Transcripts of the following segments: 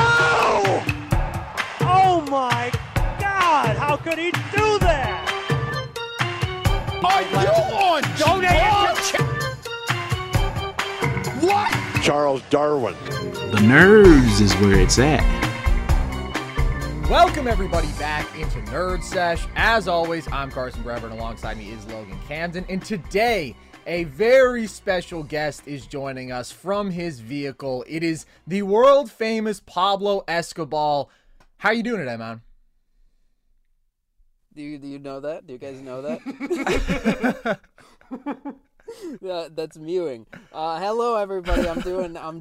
No! Oh my God, how could he do that? Are you on? Don't answer. What? Charles Darwin. The Nerds is where it's at. Welcome everybody back into Nerd Sesh. As always, I'm Carson Breber, and alongside me is Logan Camden. And today, a very special guest is joining us from his vehicle. It is the world famous Pablo Escobar. How you doing today, man? Do you know that? Do you guys know that? That's Mewing. Hello, everybody. I'm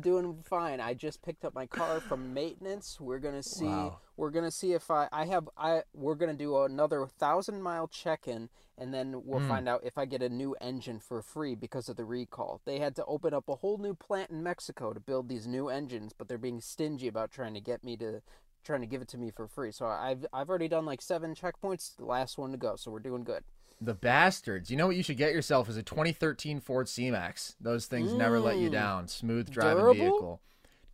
doing fine. I just picked up my car from maintenance. We're gonna see. Wow. We're gonna see if we're gonna do another 1,000-mile check-in, and then we'll find out if I get a new engine for free because of the recall. They had to open up a whole new plant in Mexico to build these new engines, but they're being stingy about trying to give it to me for free. So I've already done like 7 checkpoints, the last one to go, so we're doing good. The bastards. You know what you should get yourself is a 2013 Ford C-Max. Those things never let you down. Smooth driving vehicle.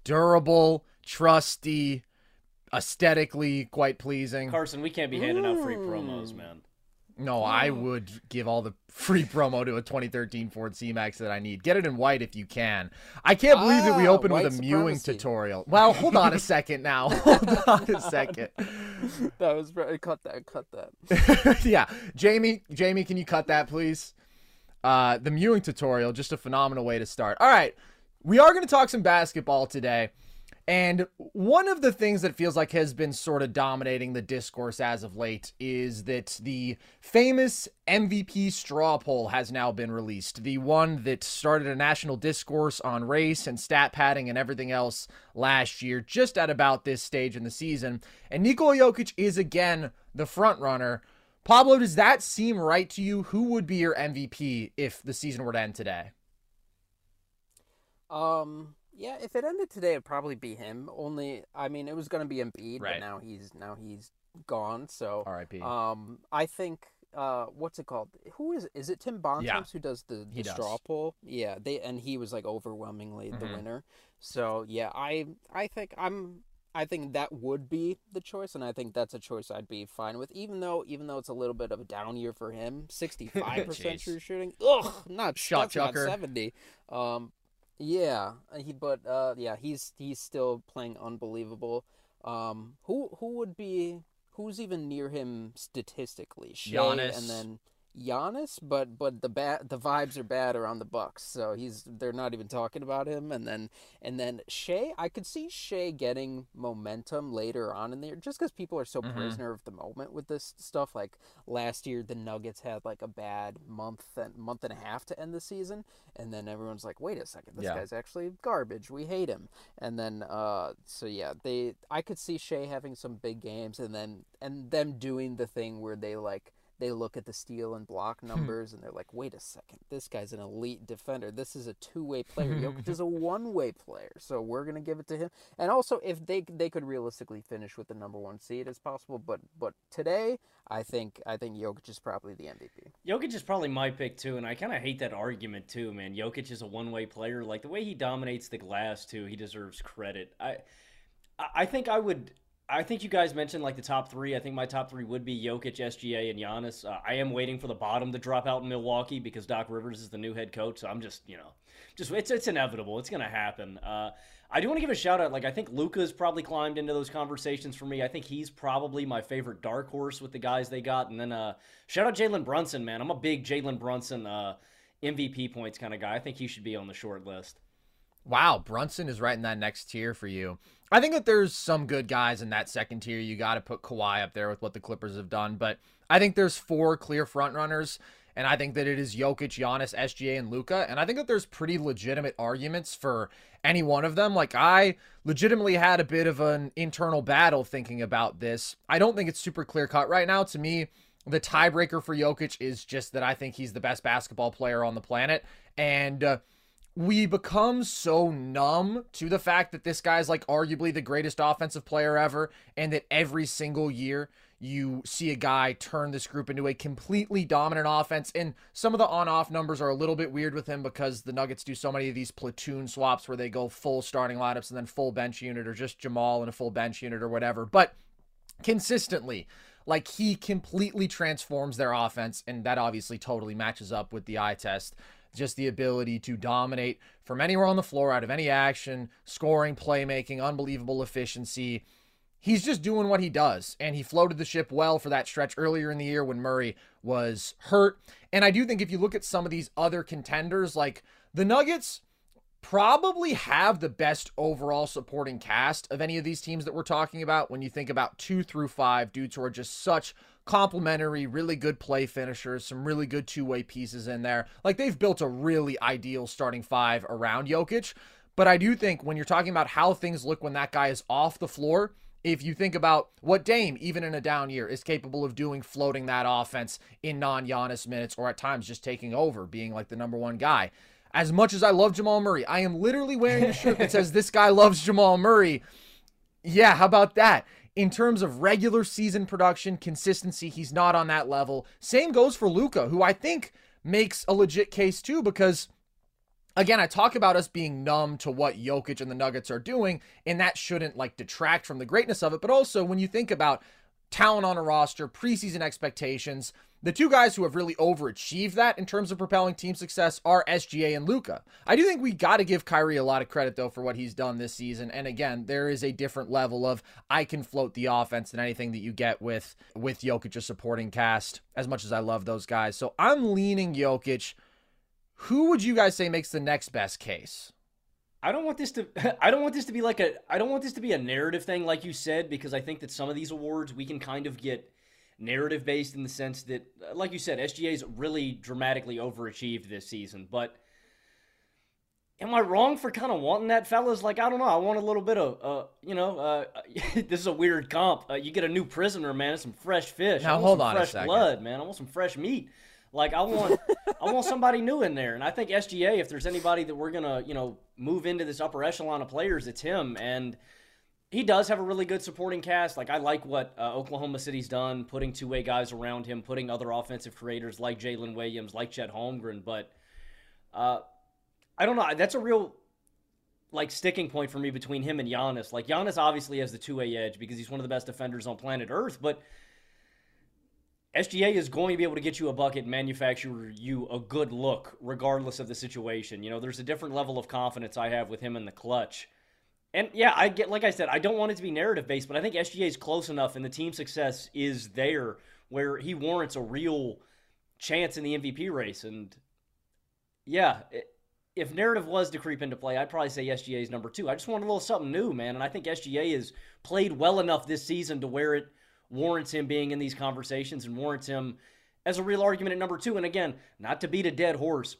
Durable, trusty, aesthetically quite pleasing. Carson, we can't be handing out free promos, man. No, I would give all the free promo to a 2013 Ford C-Max that I need. Get it in white if you can. I can't believe that we opened with a Mewing tutorial. Well, hold on a second now. That was very... Cut that. Yeah. Jamie, can you cut that, please? The Mewing tutorial, just a phenomenal way to start. All right. We are going to talk some basketball today. And one of the things that feels like has been sort of dominating the discourse as of late is that the famous MVP straw poll has now been released. The one that started a national discourse on race and stat padding and everything else last year, just at about this stage in the season. And Nikola Jokic is again the front runner. Pablo, does that seem right to you? Who would be your MVP if the season were to end today? Yeah, if it ended today, it'd probably be him. Only, I mean, it was going to be Embiid, right. But now he's gone. So, R.I.P. I think what's it called? Who is it? Is it Tim Bontemps who does the straw poll? Yeah, he was like overwhelmingly the winner. So yeah, I think that would be the choice, and I think that's a choice I'd be fine with. Even though it's a little bit of a down year for him, 65% true shooting. Ugh, not shot chucker. 70. Yeah, he's still playing unbelievable. Who's even near him statistically? Shai, Giannis, and then Giannis, but the vibes are bad around the Bucks, so they're not even talking about him. And then Shai, I could see Shai getting momentum later on in the year, just because people are so prisoner of the moment with this stuff. Like last year, the Nuggets had like a bad month and a half to end the season, and then everyone's like, "Wait a second, this guy's actually garbage. We hate him." And then I could see Shai having some big games, and them doing the thing where they they look at the steal and block numbers and they're like, wait a second, this guy's an elite defender. This is a two-way player. Jokic is a one-way player, so we're going to give it to him. And also, if they could realistically finish with the number one seed as possible, but today, I think Jokic is probably the MVP. Jokic is probably my pick, too, and I kind of hate that argument, too, man. Jokic is a one-way player. Like, the way he dominates the glass, too, he deserves credit. I think you guys mentioned, like, the top three. I think my top three would be Jokic, SGA, and Giannis. I am waiting for the bottom to drop out in Milwaukee because Doc Rivers is the new head coach. So I'm just it's inevitable. It's going to happen. I do want to give a shout-out. Like, I think Luka's probably climbed into those conversations for me. I think he's probably my favorite dark horse with the guys they got. And then shout-out Jalen Brunson, man. I'm a big Jalen Brunson MVP points kind of guy. I think he should be on the short list. Wow, Brunson is right in that next tier for you. I think that there's some good guys in that second tier. You got to put Kawhi up there with what the Clippers have done, but I think there's four clear frontrunners, and I think that it is Jokic, Giannis, SGA, and Luka, and I think that there's pretty legitimate arguments for any one of them. Like, I legitimately had a bit of an internal battle thinking about this. I don't think it's super clear-cut right now. To me, the tiebreaker for Jokic is just that I think he's the best basketball player on the planet, and we become so numb to the fact that this guy's like arguably the greatest offensive player ever, and that every single year you see a guy turn this group into a completely dominant offense. And some of the on-off numbers are a little bit weird with him because the Nuggets do so many of these platoon swaps where they go full starting lineups and then full bench unit, or just Jamal and a full bench unit or whatever. But consistently, like, he completely transforms their offense, and that obviously totally matches up with the eye test. Just the ability to dominate from anywhere on the floor, out of any action, scoring, playmaking, unbelievable efficiency. He's just doing what he does, and he floated the ship well for that stretch earlier in the year when Murray was hurt. And I do think if you look at some of these other contenders, like the Nuggets probably have the best overall supporting cast of any of these teams that we're talking about when you think about 2 through 5 dudes who are just such complimentary, really good play finishers, some really good two-way pieces in there. Like, they've built a really ideal starting 5 around Jokic. But I do think when you're talking about how things look when that guy is off the floor, if you think about what Dame, even in a down year, is capable of doing, floating that offense in non-Giannis minutes, or at times just taking over, being like the number one guy. As much as I love Jamal Murray, I am literally wearing a shirt that says this guy loves Jamal Murray. Yeah, how about that? In terms of regular season production, consistency, he's not on that level. Same goes for Luka, who I think makes a legit case too, because, again, I talk about us being numb to what Jokic and the Nuggets are doing, and that shouldn't, like, detract from the greatness of it. But also, when you think about talent on a roster, preseason expectations, the two guys who have really overachieved that in terms of propelling team success are SGA and Luka. I do think we got to give Kyrie a lot of credit, though, for what he's done this season. And again, there is a different level of I can float the offense than anything that you get with Jokic's supporting cast, as much as I love those guys. So I'm leaning Jokic. Who would you guys say makes the next best case? I don't want this to be a narrative thing, like you said, because I think that some of these awards we can kind of get narrative based in the sense that, like you said, SGA's really dramatically overachieved this season. But am I wrong for kind of wanting that, fellas? Like, I don't know. I want a little bit of, this is a weird comp. You get a new prisoner, man. It's some fresh fish. Now, hold on a second. I want some fresh blood, man. I want some fresh meat. Like, I want somebody new in there. And I think SGA, if there's anybody that we're going to, move into this upper echelon of players, it's him. And he does have a really good supporting cast. Like, I like what Oklahoma City's done, putting two-way guys around him, putting other offensive creators like Jalen Williams, like Chet Holmgren. But I don't know. That's a real, like, sticking point for me between him and Giannis. Like, Giannis obviously has the two-way edge because he's one of the best defenders on planet Earth. But SGA is going to be able to get you a bucket and manufacture you a good look regardless of the situation. You know, there's a different level of confidence I have with him in the clutch. And yeah, I get, like I said, I don't want it to be narrative based, but I think SGA is close enough and the team success is there where he warrants a real chance in the MVP race. And yeah, if narrative was to creep into play, I'd probably say SGA is number two. I just want a little something new, man. And I think SGA has played well enough this season to where it warrants him being in these conversations and warrants him as a real argument at number two. And again, not to beat a dead horse.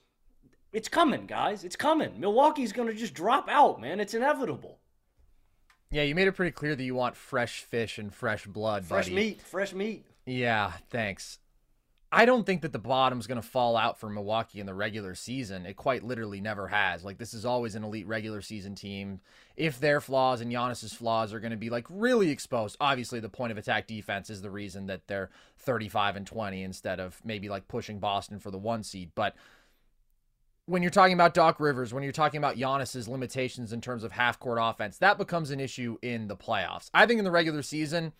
It's coming, guys. It's coming. Milwaukee's going to just drop out, man. It's inevitable. Yeah, you made it pretty clear that you want fresh fish and fresh blood, buddy. Fresh meat. Yeah, thanks. I don't think that the bottom's going to fall out for Milwaukee in the regular season. It quite literally never has. Like, this is always an elite regular season team. If their flaws and Giannis's flaws are going to be, like, really exposed, obviously the point of attack defense is the reason that they're 35-20 instead of maybe, like, pushing Boston for the 1 seed. But when you're talking about Doc Rivers, when you're talking about Giannis's limitations in terms of half-court offense, that becomes an issue in the playoffs. I think in the regular season,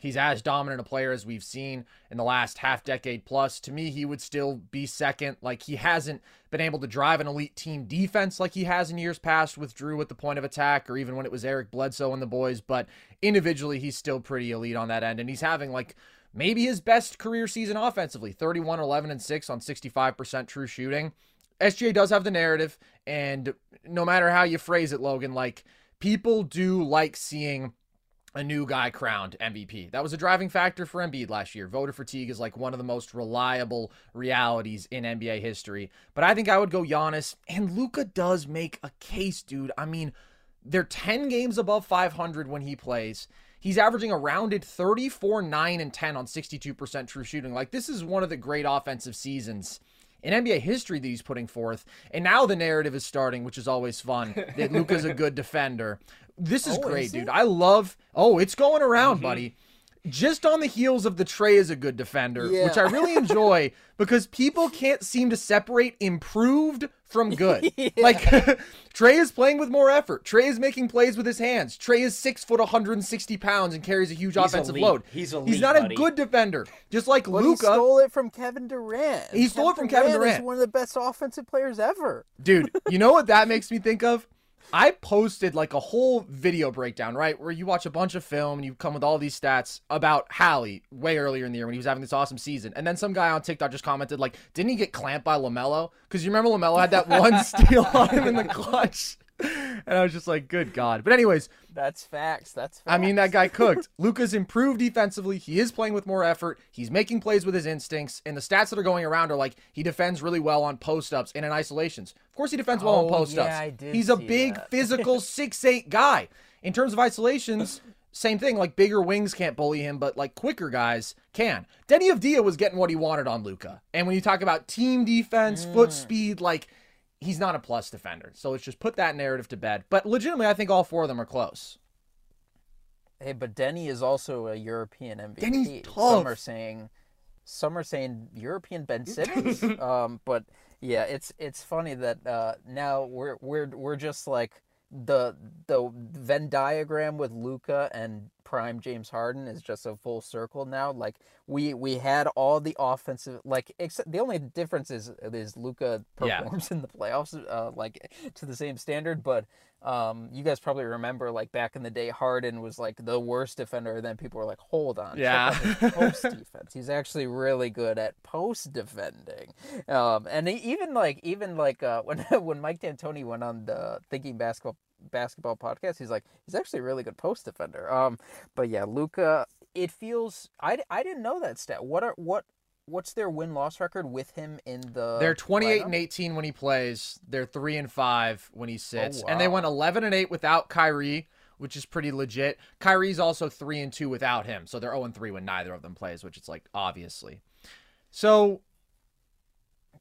he's as dominant a player as we've seen in the last half-decade plus. To me, he would still be second. Like, he hasn't been able to drive an elite team defense like he has in years past with Drew at the point of attack, or even when it was Eric Bledsoe and the boys. But individually, he's still pretty elite on that end. And he's having, like, maybe his best career season offensively. 31, 11, and 6 on 65% true shooting. SGA does have the narrative. And no matter how you phrase it, Logan, like, people do like seeing a new guy crowned MVP. That was a driving factor for Embiid last year. Voter fatigue is like one of the most reliable realities in NBA history. But I think I would go Giannis. And Luka does make a case, dude. I mean, they're 10 games above 500 when he plays. He's averaging a rounded 34, 9, and 10 on 62% true shooting. Like, this is one of the great offensive seasons in NBA history that he's putting forth. And now the narrative is starting, which is always fun, that Luka's a good defender. This is great, dude. I love... Oh, it's going around, buddy. Just on the heels of the Trey is a good defender, which I really enjoy because people can't seem to separate improved from good. Like, Trey is playing with more effort. Trey is making plays with his hands. Trey is 6 foot, 160 pounds, and carries a huge offensive load. He's not a good defender. Just like Luka. He stole it from Kevin Durant. He stole it from Kevin Durant. He's one of the best offensive players ever. Dude, you know what that makes me think of? I posted like a whole video breakdown, right, where you watch a bunch of film and you come with all these stats about Hallie way earlier in the year when he was having this awesome season. And then some guy on TikTok just commented, like, didn't he get clamped by LaMelo? Because you remember LaMelo had that one steal on him in the clutch. And I was just like, good God. But anyways. That's facts. That's facts. I mean, that guy cooked. Luka's improved defensively. He is playing with more effort. He's making plays with his instincts. And the stats that are going around are like, he defends really well on post-ups and in isolations. Of course he defends well on post-ups. Yeah, he's a big physical 6'8" guy. In terms of isolations, same thing. Like, bigger wings can't bully him, but like quicker guys can. Denny Avdija was getting what he wanted on Luka. And when you talk about team defense, foot speed, like, he's not a plus defender. So let's just put that narrative to bed. But legitimately, I think all four of them are close. Hey, but Denny is also a European MVP. Denny's tough. Some are saying European Ben Simmons. But yeah, it's funny that now we're just like the Venn diagram with Luka and prime James Harden is just a full circle now. Like, we had all the offensive, like, except the only difference is Luka performs in the playoffs like to the same standard. But you guys probably remember, like, back in the day, Harden was like the worst defender. And then people were like, hold on, check out his post defense. He's actually really good at post defending. And even like when Mike D'Antoni went on the Thinking Basketball podcast, he's like, he's actually a really good post defender. But yeah, Luka, it feels, I didn't know that stat. What's their win-loss record with him in the... They're 28 lineup? And 18 when he plays. They're 3-5 when he sits. Oh, wow. And they went 11-8 without Kyrie, which is pretty legit. Kyrie's also 3-2 without him. So they're 0-3 when neither of them plays, which it's like, obviously. So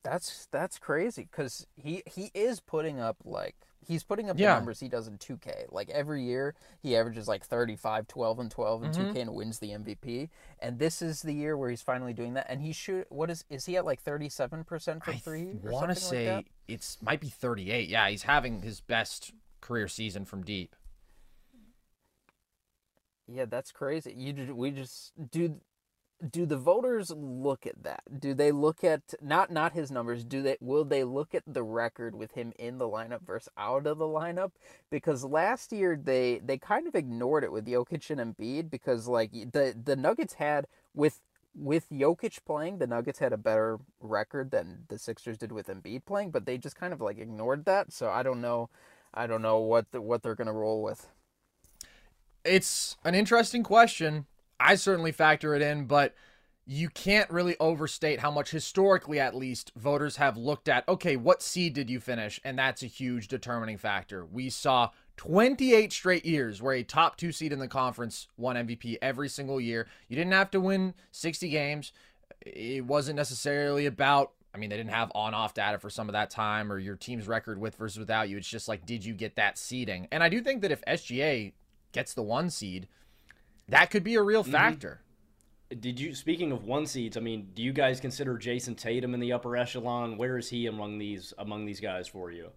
that's crazy because he is putting up like... He's putting up the numbers he does in 2K. Like, every year, he averages like 35, 12, and 12 in 2K and wins the MVP. And this is the year where he's finally doing that. And he should, is he at like 37% for three? I want to say like it might be 38. Yeah, he's having his best career season from deep. Yeah, that's crazy. Do the voters look at that? Do they look at not his numbers? Will they look at the record with him in the lineup versus out of the lineup? Because last year they kind of ignored it with Jokic and Embiid because like the Nuggets had with Jokic playing, the Nuggets had a better record than the Sixers did with Embiid playing, but they just kind of like ignored that. So I don't know what they're gonna roll with. It's an interesting question. I certainly factor it in, but you can't really overstate how much historically, at least, voters have looked at, okay, what seed did you finish? And that's a huge determining factor. We saw 28 straight years where a top 2 seed in the conference won MVP every single year. You didn't have to win 60 games. It wasn't necessarily about, I mean, they didn't have on-off data for some of that time or your team's record with versus without you. It's just like, did you get that seeding? And I do think that if SGA gets the 1 seed, that could be a real factor. Did you, speaking of 1 seeds, I mean, do you guys consider Jayson Tatum in the upper echelon? Where is he among these guys for you?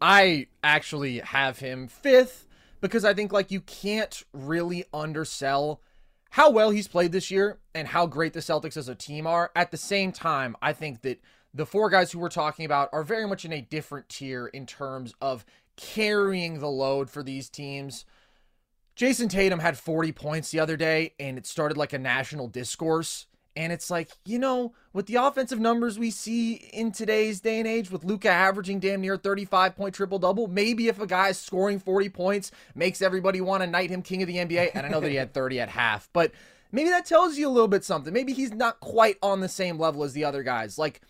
I actually have him 5th because I think, like, you can't really undersell how well he's played this year and how great the Celtics as a team are. At the same time, I think that the 4 guys who we're talking about are very much in a different tier in terms of carrying the load for these teams. Jayson Tatum had 40 points the other day, and it started like a national discourse. And it's like, you know, with the offensive numbers we see in today's day and age, with Luka averaging damn near 35-point triple-double, maybe if a guy scoring 40 points makes everybody want to knight him king of the NBA, and I know that he had 30 at half, but maybe that tells you a little bit something. Maybe he's not quite on the same level as the other guys. Like,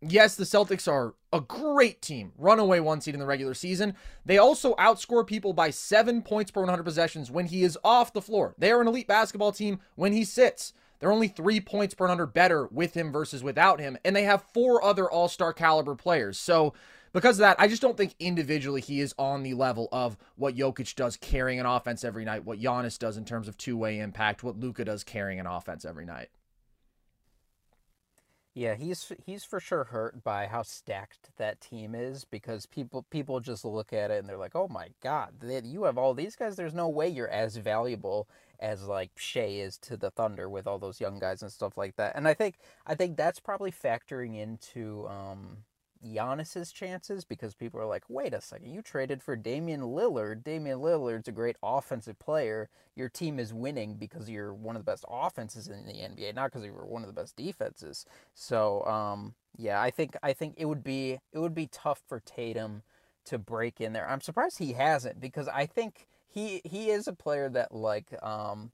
yes, the Celtics are a great team, runaway 1 seed in the regular season. They also outscore people by 7 points per 100 possessions when he is off the floor. They are an elite basketball team when he sits. They're only 3 points per 100 better with him versus without him, and they have 4 other all-star caliber players. So because of that, I just don't think individually he is on the level of what Jokic does carrying an offense every night, what Giannis does in terms of two-way impact, what Luka does carrying an offense every night. Yeah, he's for sure hurt by how stacked that team is, because people just look at it and they're like, oh my God, you have all these guys. There's no way you're as valuable as like Shai is to the Thunder with all those young guys and stuff like that. And I think that's probably factoring into Giannis's chances, because people are like, wait a second, you traded for Damian Lillard. Damian Lillard's a great offensive player. Your team is winning because you're one of the best offenses in the NBA, not because you were one of the best defenses. So yeah, I think it would be tough for Tatum to break in there. I'm surprised he hasn't, because I think he is a player that like the,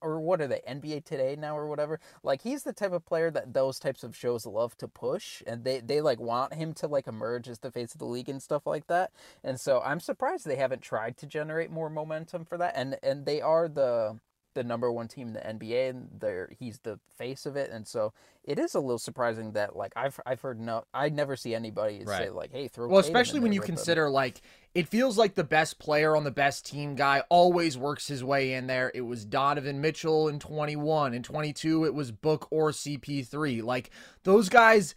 or what are they, NBA Today now or whatever, like he's the type of player that those types of shows love to push, and they like want him to like emerge as the face of the league and stuff like that. And so I'm surprised they haven't tried to generate more momentum for that. And they are the #1 team in the NBA, and he's the face of it. And so it is a little surprising that, like, I've heard I never see anybody right. say like, hey, throw. Well, especially when you consider them. Like, it feels like the best player on the best team guy always works his way in there. It was Donovan Mitchell in 21, in 22 it was Book or CP3. Like, those guys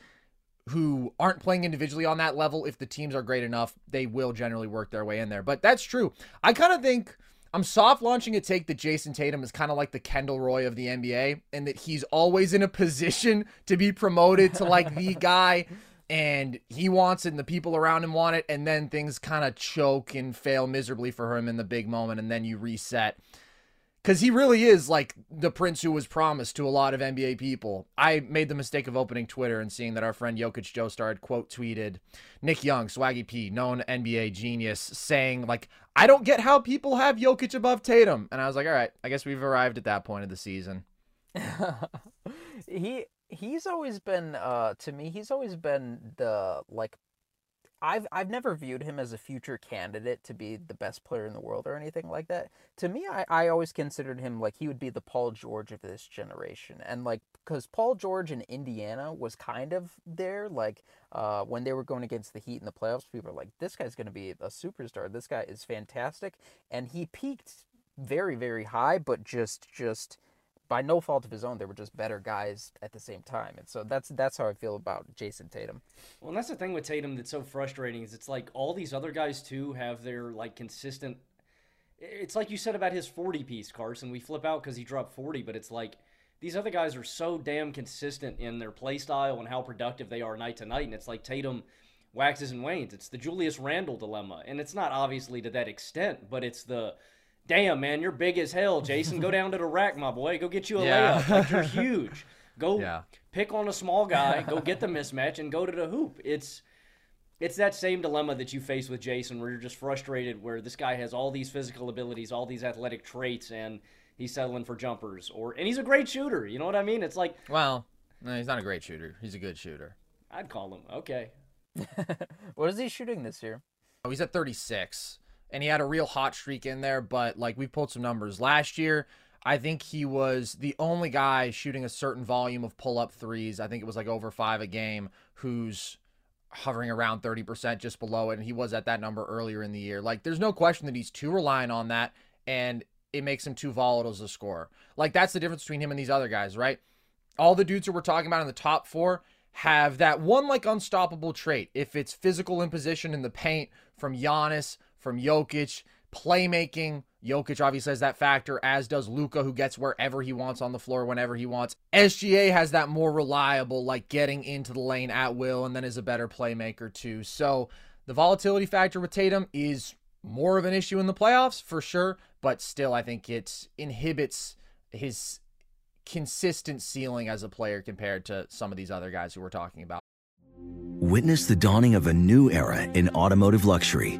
who aren't playing individually on that level, if the teams are great enough, they will generally work their way in there. But that's true. I kind of think I'm soft launching a take that Jayson Tatum is kind of like the Kendall Roy of the NBA, and that he's always in a position to be promoted to like the guy, and he wants it and the people around him want it, and then things kind of choke and fail miserably for him in the big moment, and then you reset. Because he really is like the prince who was promised to a lot of NBA people. I made the mistake of opening Twitter and seeing that our friend Jokic Joestar had quote tweeted Nick Young, Swaggy P, known NBA genius, saying like, I don't get how people have Jokic above Tatum. And I was like, all right, I guess we've arrived at that point of the season. He's always been, to me, he's always been the, like, I've never viewed him as a future candidate to be the best player in the world or anything like that. To me, I always considered him like he would be the Paul George of this generation. And like, because Paul George in Indiana was kind of there, like when they were going against the Heat in the playoffs, people were like, this guy's going to be a superstar. This guy is fantastic. And he peaked very, very high, but just by no fault of his own, there were just better guys at the same time. And so that's how I feel about Jayson Tatum. Well, and that's the thing with Tatum that's so frustrating, is it's like all these other guys too have their like consistent, it's like you said about his 40 piece, Carson, we flip out because he dropped 40, but it's like these other guys are so damn consistent in their play style and how productive they are night to night. And it's like Tatum waxes and wanes. It's the Julius Randle dilemma. And it's not obviously to that extent, but it's the, damn, man, you're big as hell, Jason. Go down to the rack, my boy. Go get you a layup. Like, you're huge. Go pick on a small guy, go get the mismatch, and go to the hoop. It's that same dilemma that you face with Jason, where you're just frustrated, where this guy has all these physical abilities, all these athletic traits, and he's settling for jumpers. And he's a great shooter. You know what I mean? It's like, well, no, he's not a great shooter. He's a good shooter. I'd call him. Okay. What is he shooting this year? Oh, he's at 36. And he had a real hot streak in there, but like, we pulled some numbers last year. I think he was the only guy shooting a certain volume of pull-up threes. I think it was like over 5 a game, who's hovering around 30%, just below it, and he was at that number earlier in the year. Like, there's no question that he's too reliant on that, and it makes him too volatile as a scorer. Like, that's the difference between him and these other guys, right? All the dudes who we're talking about in the top four have that one, like, unstoppable trait. If it's physical imposition in the paint from Giannis, from Jokic, playmaking, Jokic obviously has that factor, as does Luka, who gets wherever he wants on the floor whenever he wants. SGA has that more reliable, like, getting into the lane at will, and then is a better playmaker too. So the volatility factor with Tatum is more of an issue in the playoffs for sure, but still I think it inhibits his consistent ceiling as a player compared to some of these other guys who we're talking about. Witness the dawning of a new era in automotive luxury,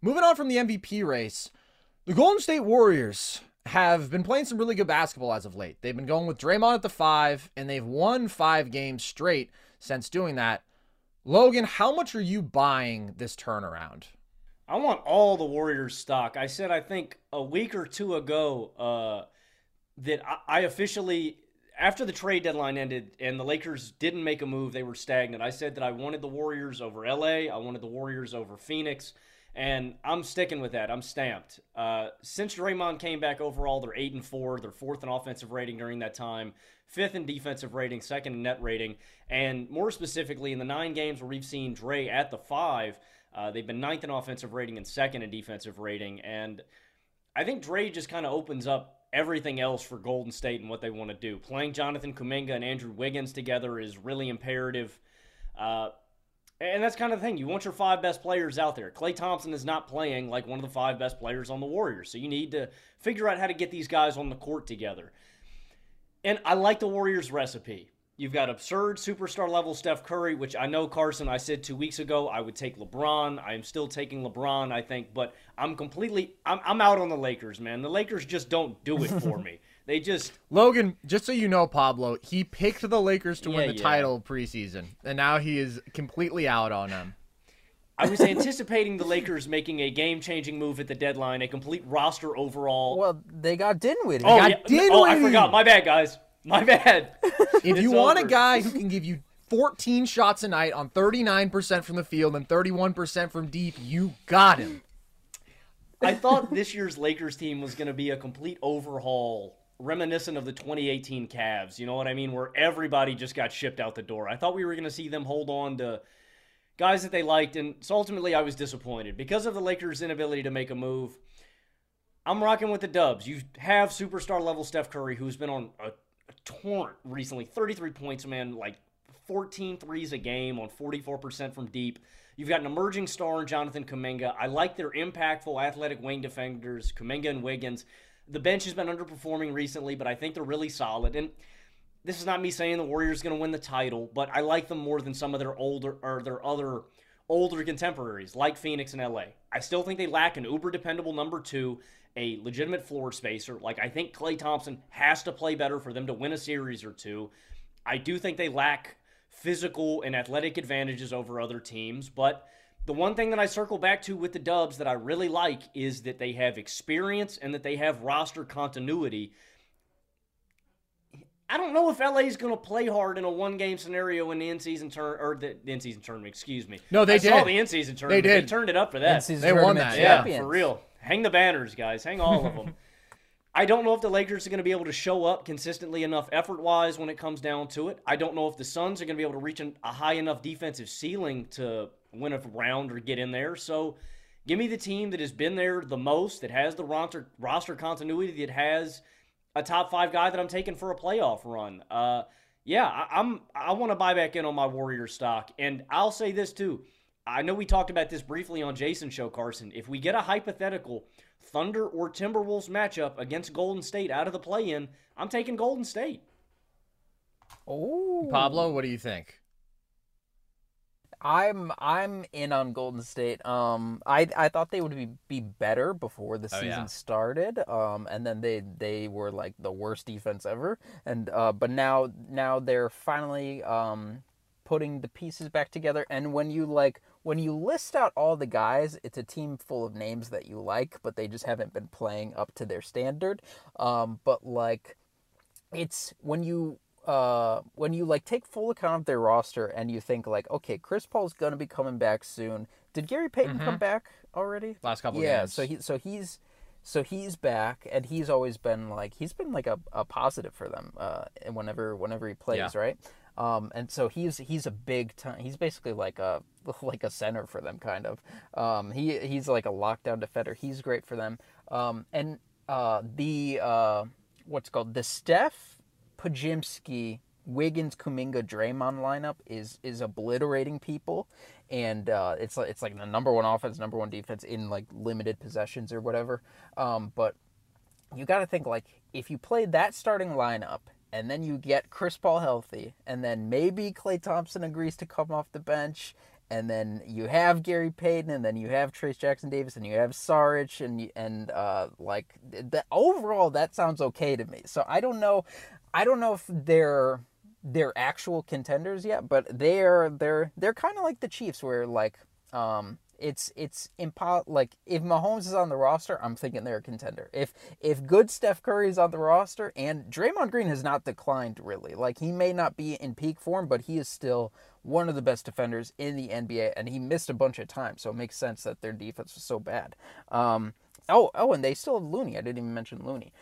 moving on from the MVP race. The Golden State Warriors have been playing some really good basketball as of late. They've been going with Draymond at the 5, and they've won 5 games straight since doing that. Logan, how much are you buying this turnaround? I want all the Warriors stock. I said, I think a week or two ago that I officially, after the trade deadline ended and the Lakers didn't make a move, they were stagnant. I said that I wanted the Warriors over LA. I wanted the Warriors over Phoenix. And I'm sticking with that. I'm stamped. Since Draymond came back overall, they're 8-4. They're 4th in offensive rating during that time, 5th in defensive rating, 2nd in net rating. And more specifically, in the 9 games where we've seen Dre at the 5, they've been 9th in offensive rating and 2nd in defensive rating. And I think Dre just kind of opens up everything else for Golden State and what they want to do. Playing Jonathan Kuminga and Andrew Wiggins together is really imperative. And that's kind of the thing. You want your 5 best players out there. Klay Thompson is not playing like one of the 5 best players on the Warriors, so you need to figure out how to get these guys on the court together. And I like the Warriors' recipe. You've got absurd superstar-level Steph Curry, which I know, Carson, I said 2 weeks ago I would take LeBron. I am still taking LeBron, I think, but I'm out on the Lakers, man. The Lakers just don't do it for me. They just... Logan, just so you know, Pablo, he picked the Lakers to win the title preseason, and now he is completely out on them. I was anticipating the Lakers making a game-changing move at the deadline, a complete roster overall. Well, they got Dinwiddie. Dinwiddie. Oh, I forgot. My bad, guys. My bad. If you want a guy who can give you 14 shots a night on 39% from the field and 31% from deep, you got him. I thought this year's Lakers team was going to be a complete overhaul, reminiscent of the 2018 Cavs, you know what I mean, where everybody just got shipped out the door. I thought we were going to see them hold on to guys that they liked, and so ultimately I was disappointed. Because of the Lakers' inability to make a move, I'm rocking with the Dubs. You have superstar-level Steph Curry, who's been on a torrent recently, 33 points, man, like 14 threes a game on 44% from deep. You've got an emerging star in Jonathan Kuminga. I like their impactful athletic wing defenders, Kuminga and Wiggins. The bench has been underperforming recently, but I think they're really solid. And this is not me saying the Warriors are going to win the title, but I like them more than some of their other older contemporaries like Phoenix and LA. I still think they lack an uber-dependable number two, a legitimate floor spacer. Like, I think Klay Thompson has to play better for them to win a series or two. I do think they lack physical and athletic advantages over other teams, but the one thing that I circle back to with the Dubs that I really like is that they have experience and that they have roster continuity. I don't know if LA's going to play hard in a one-game scenario in the in-season tournament, or the in-season tournament, excuse me. No, they did. I saw the in-season tournament. They did. They turned it up for that. They won that. Champions. Yeah, for real. Hang the banners, guys. Hang all of them. I don't know if the Lakers are going to be able to show up consistently enough effort-wise when it comes down to it. I don't know if the Suns are going to be able to reach a high enough defensive ceiling to win a round or get in there. So give me the team that has been there the most, that has the roster continuity, that has a top five guy that I'm taking for a playoff run. I want to buy back in on my Warriors stock. And I'll say this too. I know we talked about this briefly on Jason's show, Carson. If we get a hypothetical Thunder or Timberwolves matchup against Golden State out of the play-in, I'm taking Golden State. Oh, Pablo, what do you think? I'm in on Golden State. I thought they would be better before the season started. And then they were like the worst defense ever. And but now they're finally putting the pieces back together. And when you list out all the guys, it's a team full of names that you like, but they just haven't been playing up to their standard. It's when you like take full account of their roster and you think like, okay, Chris Paul's going to be coming back soon. Did Gary Payton come back already? Last couple of games. Yeah, so he's back, and he's always been like a positive for them whenever he plays, right? And so he's a big time. He's basically like a center for them, kind of. He's like a lockdown defender. He's great for them. The Steph, Pajimski, Wiggins, Kuminga, Draymond lineup is obliterating people, and it's like the number one offense, number one defense in like limited possessions or whatever. But you got to think like if you play that starting lineup and then you get Chris Paul healthy, and then maybe Klay Thompson agrees to come off the bench, and then you have Gary Payton, and then you have Trace Jackson Davis, and you have Saric, and overall that sounds okay to me. So I don't know if they're actual contenders yet, but they're kind of like the Chiefs, where like it's impossible. Like if Mahomes is on the roster, I'm thinking they're a contender. If good Steph Curry is on the roster, and Draymond Green has not declined really. Like he may not be in peak form, but he is still one of the best defenders in the NBA, and he missed a bunch of times, so it makes sense that their defense was so bad. And they still have Looney. I didn't even mention Looney.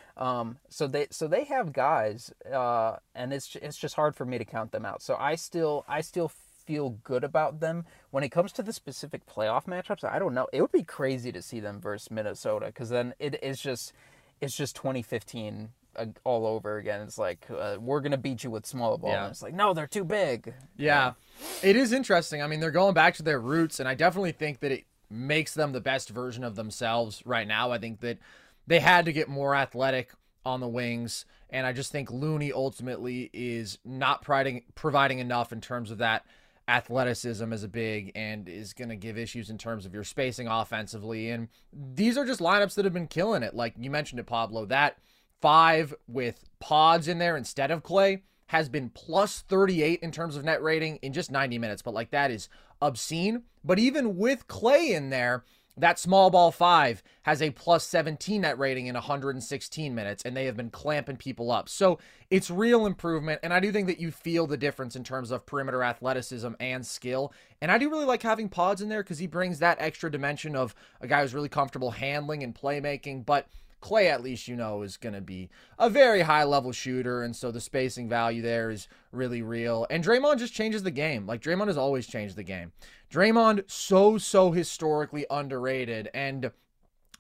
So they have guys, and it's just hard for me to count them out. So I still feel good about them. When it comes to the specific playoff matchups, I don't know. It would be crazy to see them versus Minnesota, because then it's just 2015 all over again. It's like we're gonna beat you with small ball. Yeah. And it's like, no, they're too big. Yeah, it is interesting. I mean, they're going back to their roots, and I definitely think that it makes them the best version of themselves right now. I think that they had to get more athletic on the wings, and I just think Looney ultimately is not providing enough in terms of that athleticism as a big, and is going to give issues in terms of your spacing offensively. And these are just lineups that have been killing it. Like you mentioned it, Pablo, that five with Pods in there instead of Klay has been plus 38 in terms of net rating in just 90 minutes. But like that is obscene. But even with Klay in there, that small ball five has a plus 17 net rating in 116 minutes, and they have been clamping people up. So it's real improvement, and I do think that you feel the difference in terms of perimeter athleticism and skill. And I do really like having Pods in there, because he brings that extra dimension of a guy who's really comfortable handling and playmaking. But Klay, at least you know, is going to be a very high-level shooter, and so the spacing value there is really real. And Draymond just changes the game. Like, Draymond has always changed the game. Draymond, so historically underrated. And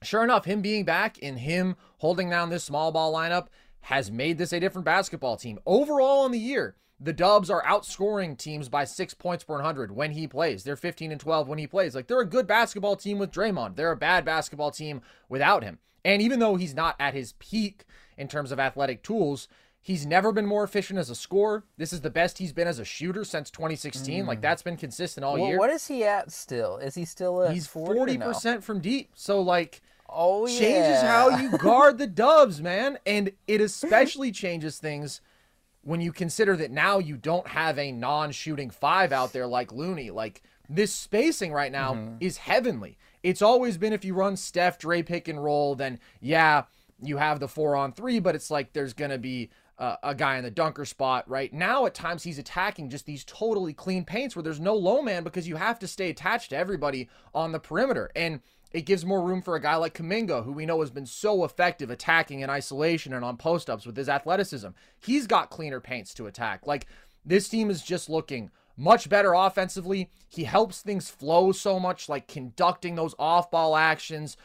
sure enough, him being back and him holding down this small ball lineup has made this a different basketball team. Overall in the year, The Dubs are outscoring teams by 6 points per 100 when he plays. They're 15-12 when he plays. Like, they're a good basketball team with Draymond. They're a bad basketball team without him. And even though he's not at his peak in terms of athletic tools, he's never been more efficient as a scorer. This is the best he's been as a shooter since 2016. Like, that's been consistent all year. What is he at still? Is he still at 40? He's 40% from deep. So, like, changes how you guard the Dubs, man. And it especially changes things when you consider that now you don't have a non-shooting five out there like Looney. Like, this spacing right now is heavenly. It's always been if you run Steph, Dre pick and roll, then, yeah, you have the 4-on-3, but it's like there's going to be a guy in the dunker spot. Right now, at times, he's attacking just these totally clean paints where there's no low man because you have to stay attached to everybody on the perimeter. And it gives more room for a guy like Kuminga, who we know has been so effective attacking in isolation and on post-ups with his athleticism. He's got cleaner paints to attack. Like, this team is just looking much better offensively. He helps things flow so much, like conducting those off-ball actions.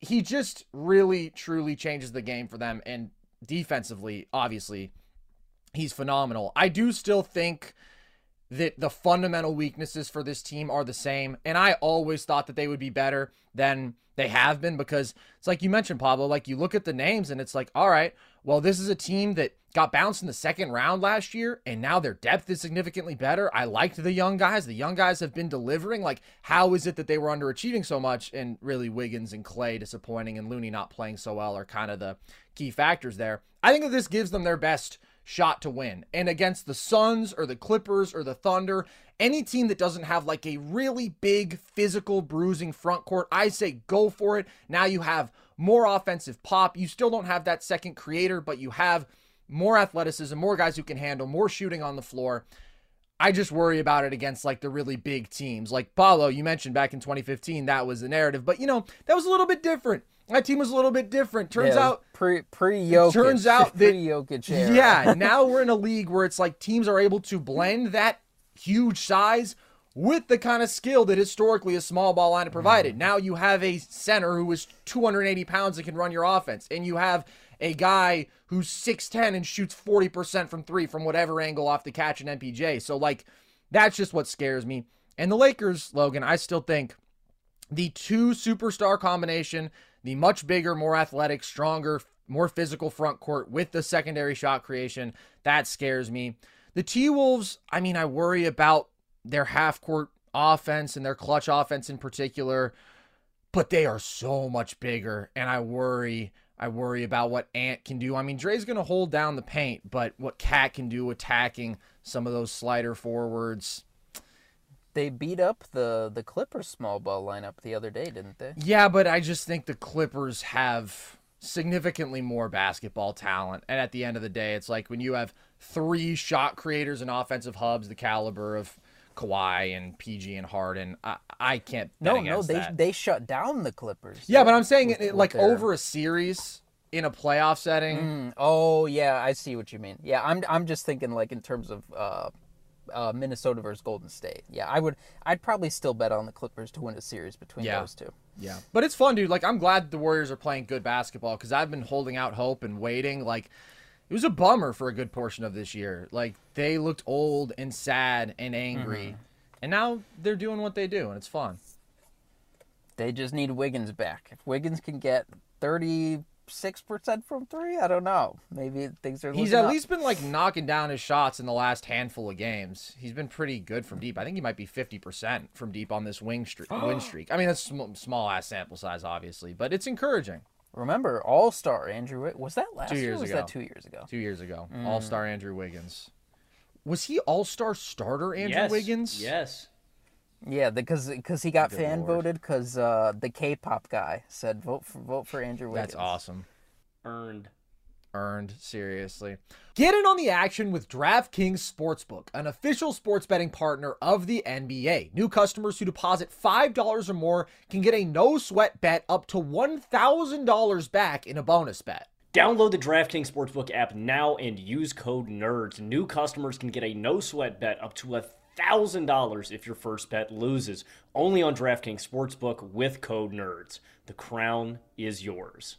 He just really, truly changes the game for them. And defensively, obviously, he's phenomenal. I do still think that the fundamental weaknesses for this team are the same, and I always thought that they would be better than they have been, because it's like you mentioned, Pablo, like you look at the names and it's like, all right, well, this is a team that got bounced in the second round last year, and now their depth is significantly better. I liked the young guys. The young guys have been delivering. Like, how is it that they were underachieving so much? And really, Wiggins and Clay disappointing and Looney not playing so well are kind of the key factors there. I think that this gives them their best shot to win. And against the Suns or the Clippers or the Thunder, any team that doesn't have like a really big physical bruising front court, I say go for it. Now you have more offensive pop. You still don't have that second creator, but you have more athleticism, more guys who can handle, more shooting on the floor. I just worry about it against like the really big teams. Like, Paolo, you mentioned back in 2015, that was the narrative, but you know, that was a little bit different. My team was a little bit different. Turns out pre-Jokic. Turns out that pre-Jokic era. Yeah, now we're in a league where it's like teams are able to blend that huge size with the kind of skill that historically a small ball line provided. Now you have a center who is 280 pounds that can run your offense, and you have a guy who's 6'10 and shoots 40% from three from whatever angle off the catch in MPJ. So like, that's just what scares me. And the Lakers, Logan, I still think the two superstar combination, the much bigger, more athletic, stronger, more physical front court with the secondary shot creation, that scares me. The T-Wolves, I mean, I worry about their half-court offense and their clutch offense in particular, but they are so much bigger, and I worry about what Ant can do. I mean, Dre's going to hold down the paint, but what Cat can do attacking some of those slider forwards. They beat up the Clippers small ball lineup the other day, didn't they? Yeah, but I just think the Clippers have significantly more basketball talent. And at the end of the day, it's like when you have three shot creators and offensive hubs, the caliber of Kawhi and PG and Harden, I can't bet against that. They shut down the Clippers. Yeah, but I'm saying with over a series in a playoff setting. Oh, yeah, I see what you mean. Yeah, I'm just thinking like in terms of Minnesota versus Golden State. Yeah, I'd probably still bet on the Clippers to win a series between those two. Yeah, but it's fun, dude. Like, I'm glad the Warriors are playing good basketball because I've been holding out hope and waiting. Like, it was a bummer for a good portion of this year. Like, they looked old and sad and angry, and now they're doing what they do, and it's fun. They just need Wiggins back. If Wiggins can get 36% from three, I don't know. Maybe things are. He's at least been like knocking down his shots in the last handful of games. He's been pretty good from deep. I think he might be 50% from deep on this win streak. I mean, that's small ass sample size, obviously, but it's encouraging. Remember, All Star Andrew. Was that last year? Or was that 2 years ago? 2 years ago, All Star Andrew Wiggins. Was he All Star starter Andrew Wiggins? Yes. Yeah, because he got voted because the K-pop guy said vote for Andrew Wiggins. That's awesome. Earned, seriously. Get in on the action with DraftKings Sportsbook, an official sports betting partner of the NBA. New customers who deposit $5 or more can get a no-sweat bet up to $1,000 back in a bonus bet. Download the DraftKings Sportsbook app now and use code NERDS. New customers can get a no-sweat bet up to $1,000 if your first bet loses. Only on DraftKings Sportsbook with code NERDS. The crown is yours.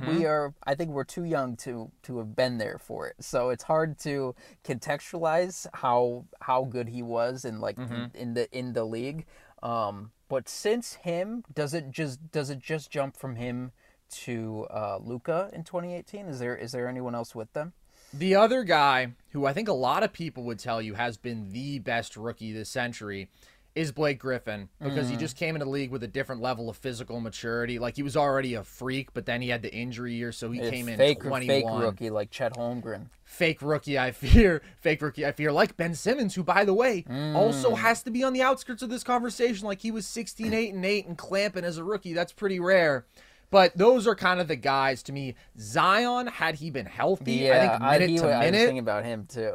think we're too young to have been there for it. So it's hard to contextualize how good he was in like in the league. But since him, does it just jump from him to Luka in 2018? Is there anyone else with them? The other guy who I think a lot of people would tell you has been the best rookie this century is Blake Griffin, because he just came into the league with a different level of physical maturity. Like, he was already a freak, but then he had the injury year, so he came in 21. Fake rookie like Chet Holmgren. Fake rookie, I fear. Fake rookie, I fear. Like Ben Simmons, who, by the way, also has to be on the outskirts of this conversation. Like, he was 16-8-8 and clamping as a rookie. That's pretty rare. But those are kind of the guys to me. Zion, had he been healthy, yeah, I think minute to minute. I was thinking about him too.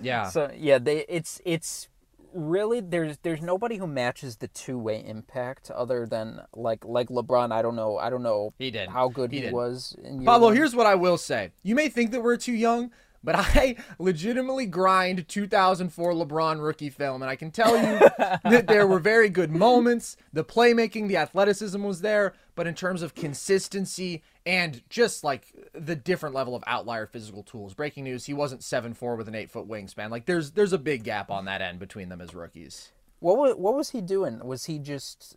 Yeah. So yeah, it's really there's nobody who matches the two-way impact other than like LeBron. I don't know. He did how good he was. In Pablo, life. Here's what I will say. You may think that we're too young, but I legitimately grind 2004 LeBron rookie film, and I can tell you that there were very good moments. The playmaking, the athleticism was there, but in terms of consistency and just like the different level of outlier physical tools. Breaking news, he wasn't 7'4" with an 8-foot wingspan. Like there's a big gap on that end between them as rookies. What was he doing? Was he just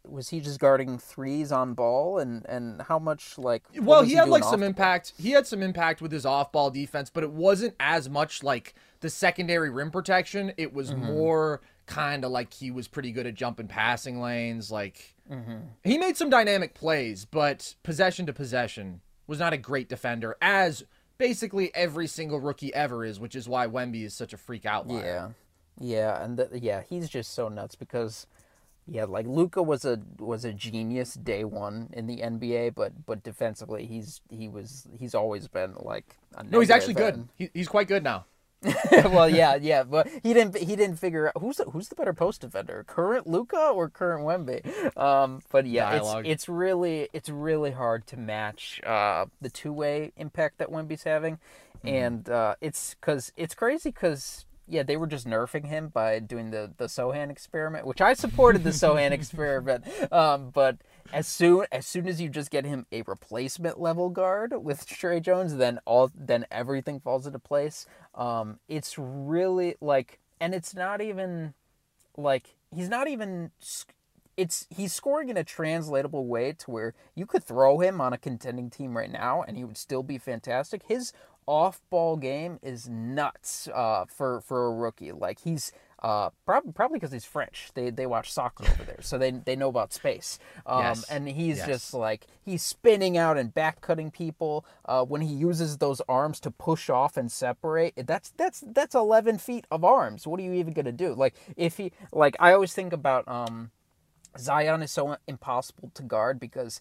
guarding threes on ball and how much like? Well, he had like some impact. He had some impact with his off ball defense, but it wasn't as much like the secondary rim protection. It was more kind of like he was pretty good at jumping passing lanes. Like he made some dynamic plays, but possession to possession was not a great defender, as basically every single rookie ever is, which is why Wemby is such a freak outlier. Yeah. Yeah, and he's just so nuts because, yeah, like Luka was a genius day one in the NBA, but defensively he's always been like a no, he's actually good. He's quite good now. Well, yeah, but he didn't figure out who's the better post defender, current Luka or current Wemby. But yeah, it's really hard to match the two-way impact that Wemby's having, and it's crazy because. Yeah, they were just nerfing him by doing the Sohan experiment, which I supported the Sohan experiment. But as soon as you just get him a replacement level guard with Trey Jones, then everything falls into place. It's really like, and it's not even like he's not even. He's scoring in a translatable way to where you could throw him on a contending team right now and he would still be fantastic. His off-ball game is nuts for a rookie. Like he's probably because he's French. They watch soccer over there, so they know about space. And he's just like he's spinning out and back cutting people. When he uses those arms to push off and separate, that's 11 feet of arms. What are you even gonna do? Like if he like I always think about Zion is so impossible to guard because.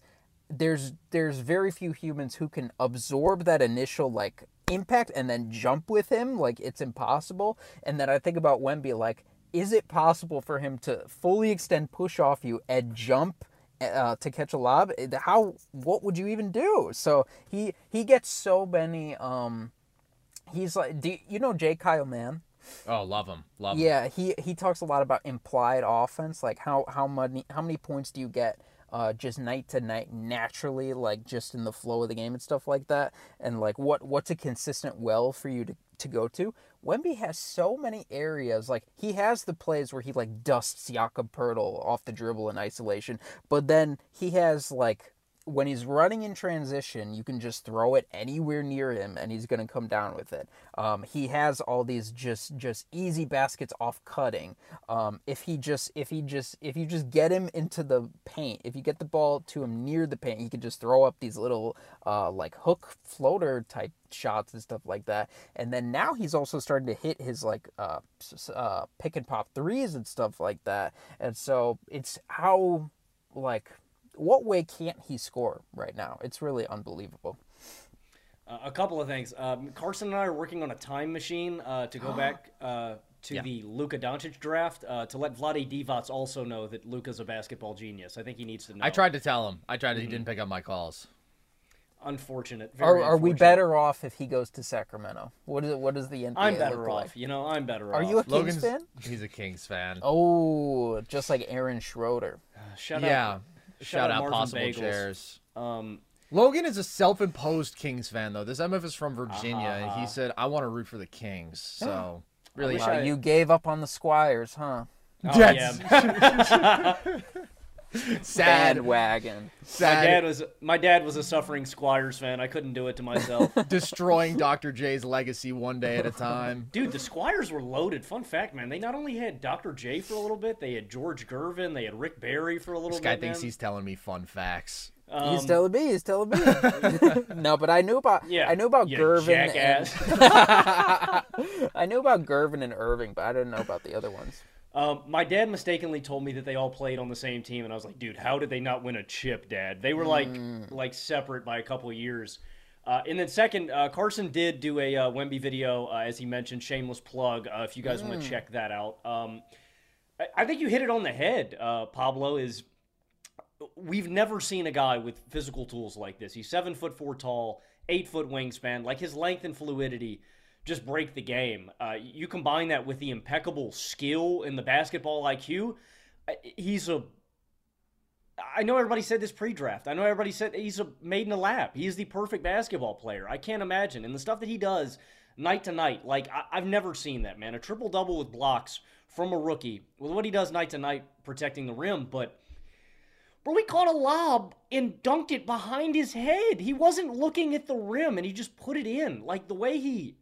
There's very few humans who can absorb that initial like impact and then jump with him. Like it's impossible. And then I think about Wemby, like, is it possible for him to fully extend push off you and jump to catch a lob? What would you even do? So he gets so many, he's like, do you know J. Kyle Mann? Oh, love him. Love him. Yeah. He talks a lot about implied offense. Like how many points do you get just night to night naturally, like just in the flow of the game and stuff like that, and like what's a consistent well for you to go to. Wemby has so many areas, like he has the plays where he like dusts Jakob Poeltl off the dribble in isolation, but then he has like when he's running in transition, you can just throw it anywhere near him and he's going to come down with it. He has all these just easy baskets off cutting. If you just get him into the paint, if you get the ball to him near the paint, he can just throw up these little like hook floater type shots and stuff like that. And then now he's also starting to hit his like pick and pop threes and stuff like that. And so it's how like, what way can't he score right now? It's really unbelievable. A couple of things. Carson and I are working on a time machine to go back to the Luka Doncic draft to let Vlade Divac also know that Luka's a basketball genius. I think he needs to know. I tried to tell him. He didn't pick up my calls. Unfortunate. Are we better off if he goes to Sacramento? What is the NBA? I'm better off. Like? You know, I'm better off. Are you a Kings fan? He's a Kings fan. Oh, just like Aaron Schroeder. Shut up. Shout out possible bagels. Chairs. Logan is a self-imposed Kings fan, though. This MF is from Virginia, and he said, I want to root for the Kings. So, really. You gave up on the Squires, huh? Oh, yeah. Sad wagon. My dad was a suffering Squires fan. I couldn't do it to myself. Destroying Dr. J's legacy one day at a time. Dude, the Squires were loaded. Fun fact, man. They not only had Dr. J for a little bit, they had George Gervin, they had Rick Barry for a little bit. This guy thinks he's telling me fun facts. He's telling me. No, but I knew about Gervin. Jackass. I knew about Gervin and Irving, but I didn't know about the other ones. My dad mistakenly told me that they all played on the same team, and I was like, dude, how did they not win a chip, Dad? They were like separate by a couple of years. And then second, Carson did do a Wemby video, as he mentioned, shameless plug, if you guys want to check that out. I think you hit it on the head, Pablo, is we've never seen a guy with physical tools like this. He's 7'4" tall, 8-foot wingspan, like his length and fluidity just break the game. You combine that with the impeccable skill and the basketball IQ. I know everybody said this pre-draft. I know everybody said he's a made in a lab. He is the perfect basketball player. I can't imagine. And the stuff that he does night to night, like I've never seen that, man. A triple-double with blocks from a rookie. With what he does night to night protecting the rim, but bro, he caught a lob and dunked it behind his head. He wasn't looking at the rim, and he just put it in. Like the way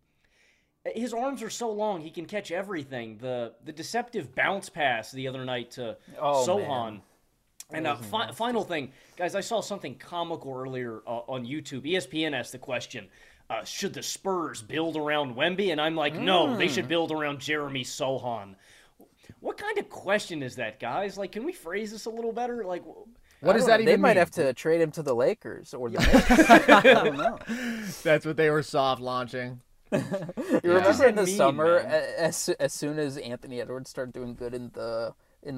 his arms are so long, he can catch everything. The deceptive bounce pass the other night to Sohan. And final thing, guys, I saw something comical earlier on YouTube. ESPN asked the question, should the Spurs build around Wemby? And I'm like, no, they should build around Jeremy Sohan. What kind of question is that, guys? Like, can we phrase this a little better? Like, what does that even mean? They might have to trade him to the Lakers or the Knicks. I don't know. That's what they were soft launching. You remember in the summer, as soon as Anthony Edwards started doing good in the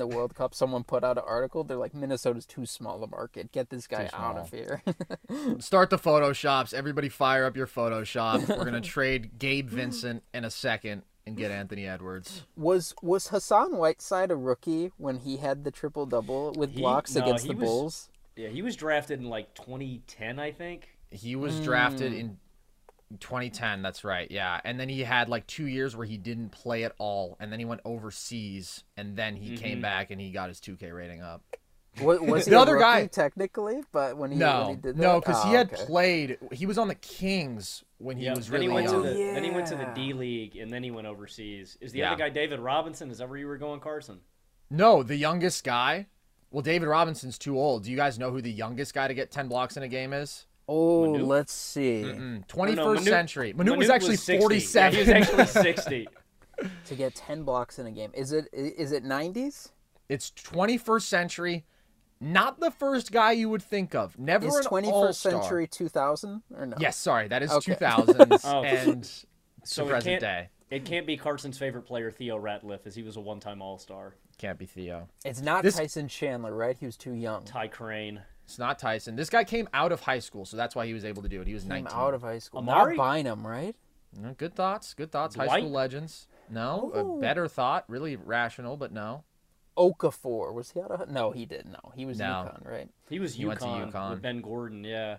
World Cup, someone put out an article. They're like, Minnesota's too small a market. Get this guy out of here. Start the Photoshops. Everybody fire up your Photoshop. We're going to trade Gabe Vincent in a second and get Anthony Edwards. Was Hassan Whiteside a rookie when he had the triple-double with blocks against the Bulls? Yeah, he was drafted in like 2010, I think. He was drafted in 2010, that's right, yeah. And then he had like 2 years where he didn't play at all, and then he went overseas, and then he came back and he got his 2K rating up. Was he the other guy technically? But because he had played, he was on the Kings when he was really young. Then he went to the D League, and then he went overseas. Is the other guy David Robinson? Is that where you were going, Carson? No, the youngest guy. Well, David Robinson's too old. Do you guys know who the youngest guy to get 10 blocks in a game is? Oh, Manute? Let's see. 21st century. Manute was actually 47. Yeah, he was actually 60. To get 10 blocks in a game. Is it 90s? It's 21st century. Not the first guy you would think of. Never is an 21st all-star. Century 2000 or no? Yes, sorry. That is 2000s and so present day. It can't be Carson's favorite player, Theo Ratliff, as he was a one-time all-star. Can't be Theo. It's not Tyson Chandler, right? He was too young. Ty Crane. It's not Tyson. This guy came out of high school, so that's why he was able to do it. He was 19. Came out of high school. Amari? Not Bynum, right? No, good thoughts. Good thoughts. Dwight? High school legends. No, a better thought. Really rational, but no. Okafor. Was he out of? No, he didn't. No, he was UConn, right? He was UConn with Ben Gordon. Yeah.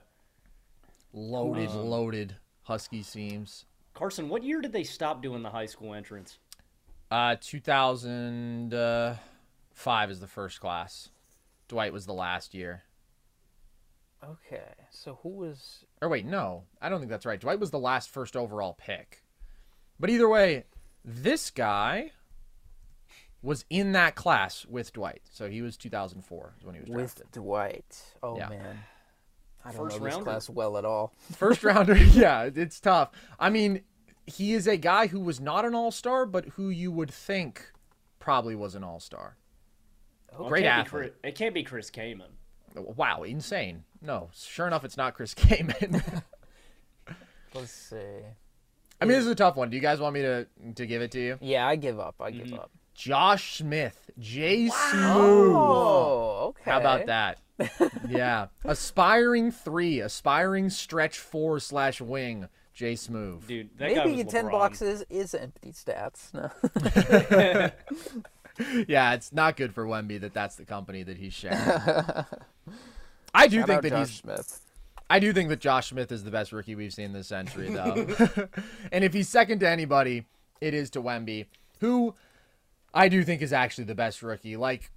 Loaded Husky seams. Carson, what year did they stop doing the high school entrance? 2005 is the first class. Dwight was the last year. Okay, so who was... Or wait, no. I don't think that's right. Dwight was the last first overall pick. But either way, this guy was in that class with Dwight. So he was 2004 is when he was drafted. With Dwight. Oh, yeah. Man. I don't know this class well at all. First rounder, yeah, it's tough. I mean, he is a guy who was not an all-star, but who you would think probably was an all-star. Oh, great athlete. It can't be Chris Kaman. Wow, insane. No, sure enough, it's not Chris Kaman. Let's see. I mean, this is a tough one. Do you guys want me to give it to you? Yeah, I give up. I give up. Josh Smith. Jay Smooth. Oh, okay. How about that? Yeah. Aspiring three. Aspiring stretch four / wing. Jay Smooth. Dude, that maybe guy was 10 LeBron. Boxes is empty stats. No. Yeah, it's not good for Wemby that's the company that he's sharing. I do think that I do think that Josh Smith is the best rookie we've seen this century, though. And if he's second to anybody, it is to Wemby, who I do think is actually the best rookie. Like,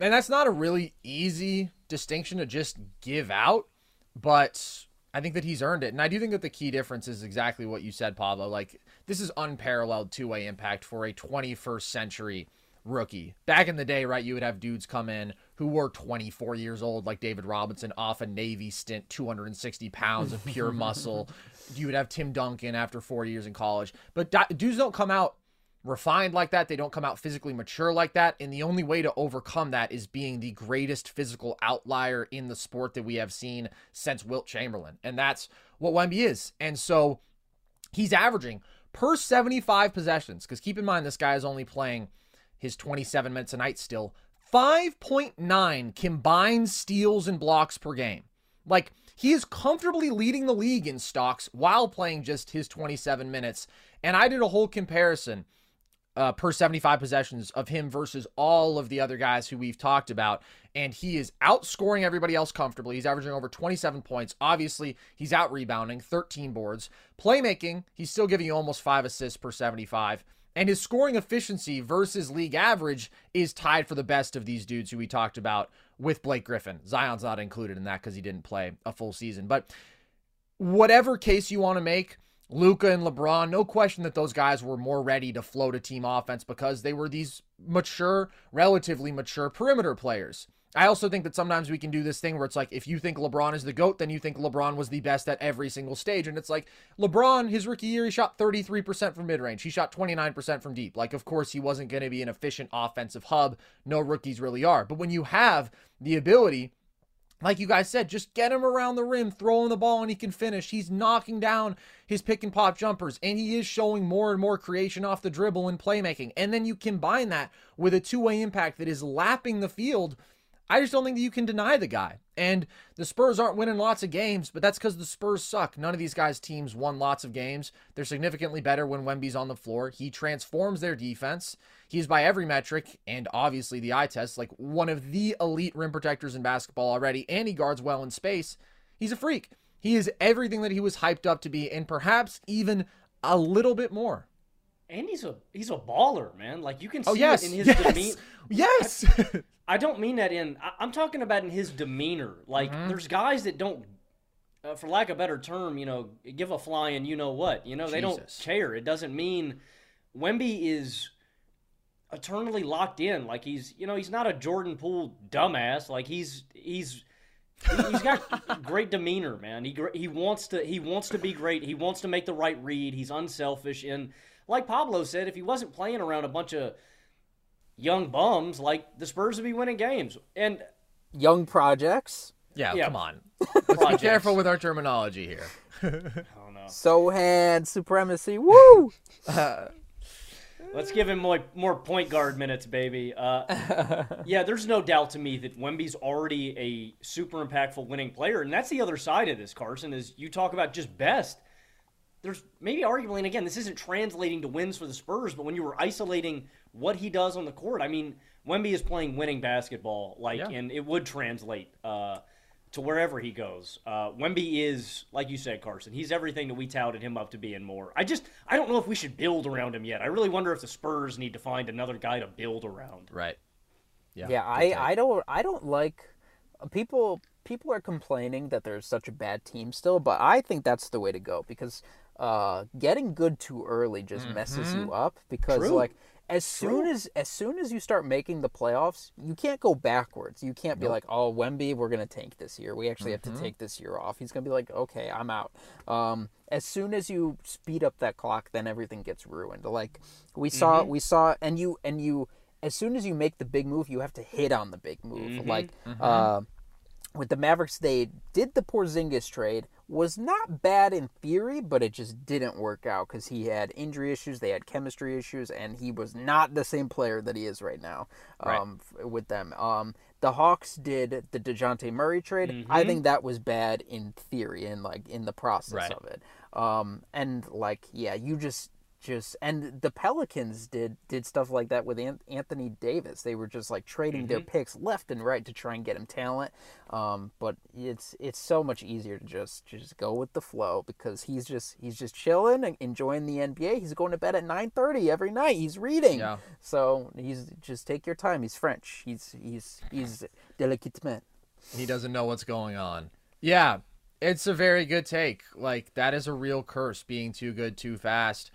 and that's not a really easy distinction to just give out, but I think that he's earned it. And I do think that the key difference is exactly what you said, Pablo. Like, this is unparalleled two-way impact for a 21st century rookie. Back in the day, right, you would have dudes come in who were 24 years old, like David Robinson, off a Navy stint, 260 pounds of pure muscle. You would have Tim Duncan after 4 years in college. But dudes don't come out refined like that. They don't come out physically mature like that. And the only way to overcome that is being the greatest physical outlier in the sport that we have seen since Wilt Chamberlain. And that's what Wemby is. And so he's averaging per 75 possessions, because keep in mind, this guy is only playing his 27 minutes a night still, 5.9 combined steals and blocks per game. Like, he is comfortably leading the league in stocks while playing just his 27 minutes. And I did a whole comparison per 75 possessions of him versus all of the other guys who we've talked about. And he is outscoring everybody else comfortably. He's averaging over 27 points. Obviously, he's out-rebounding, 13 boards. Playmaking, he's still giving you almost 5 assists per 75. And his scoring efficiency versus league average is tied for the best of these dudes who we talked about with Blake Griffin. Zion's not included in that because he didn't play a full season. But whatever case you want to make, Luka and LeBron, no question that those guys were more ready to float a team offense because they were these mature, relatively mature perimeter players. I also think that sometimes we can do this thing where it's like, if you think LeBron is the GOAT, then you think LeBron was the best at every single stage. And it's like, LeBron, his rookie year, he shot 33% from mid-range. He shot 29% from deep. Like, of course, he wasn't going to be an efficient offensive hub. No rookies really are. But when you have the ability, like you guys said, just get him around the rim, throw him the ball, and he can finish. He's knocking down his pick-and-pop jumpers, and he is showing more and more creation off the dribble and playmaking. And then you combine that with a two-way impact that is lapping the field. I just don't think that you can deny the guy. And the Spurs aren't winning lots of games, but that's because the Spurs suck. None of these guys' teams won lots of games. They're significantly better when Wemby's on the floor. He transforms their defense. He's by every metric, and obviously the eye test, like one of the elite rim protectors in basketball already, and he guards well in space. He's a freak. He is everything that he was hyped up to be, and perhaps even a little bit more. And he's a baller, man. Like, you can see it in his demeanor. Yes. I don't mean that in – I'm talking about in his demeanor. Like, there's guys that don't, for lack of a better term, you know, give a flying you-know-what. You know, they don't care. It doesn't mean – Wemby is eternally locked in. Like, he's – you know, he's not a Jordan Poole dumbass. Like, he's got great demeanor, man. He wants to be great. He wants to make the right read. He's unselfish. And like Pablo said, if he wasn't playing around a bunch of – young bums, like, the Spurs would be winning games. And young projects. Yeah. Come on. Let's be careful with our terminology here. I don't know. Sohan supremacy. Woo! Let's give him more point guard minutes, baby. Yeah, there's no doubt to me that Wemby's already a super impactful winning player. And that's the other side of this, Carson, is you talk about just best. there's maybe arguably, and again, this isn't translating to wins for the Spurs, but when you were isolating what he does on the court, I mean, Wemby is playing winning basketball, and it would translate to wherever he goes. Wemby is, like you said, Carson, he's everything that we touted him up to be and more. I don't know if we should build around him yet. I really wonder if the Spurs need to find another guy to build around. Right. Yeah. I don't like people are complaining that there's such a bad team still, but I think that's the way to go because getting good too early just messes you up because as soon as you start making the playoffs, you can't go backwards. You can't be like, oh, Wemby, we're going to tank this year. We actually have to take this year off. He's going to be like, okay, I'm out. As soon as you speed up that clock, then everything gets ruined. Like we saw, and you, as soon as you make the big move, you have to hit on the big move. With the Mavericks, they did the Porzingis trade. Was not bad in theory, but it just didn't work out because he had injury issues, they had chemistry issues, and he was not the same player that he is right now with them. The Hawks did the DeJounte Murray trade. I think that was bad in theory and in the process of it. And the Pelicans did stuff like that with Anthony Davis. They were just trading their picks left and right to try and get him talent. But it's so much easier to just go with the flow because he's just chilling and enjoying the NBA. He's going to bed at 9:30 every night. He's reading. Yeah. So he's just take your time. He's French. He's delicate man. He doesn't know what's going on. Yeah, it's a very good take. That is a real curse, being too good too fast.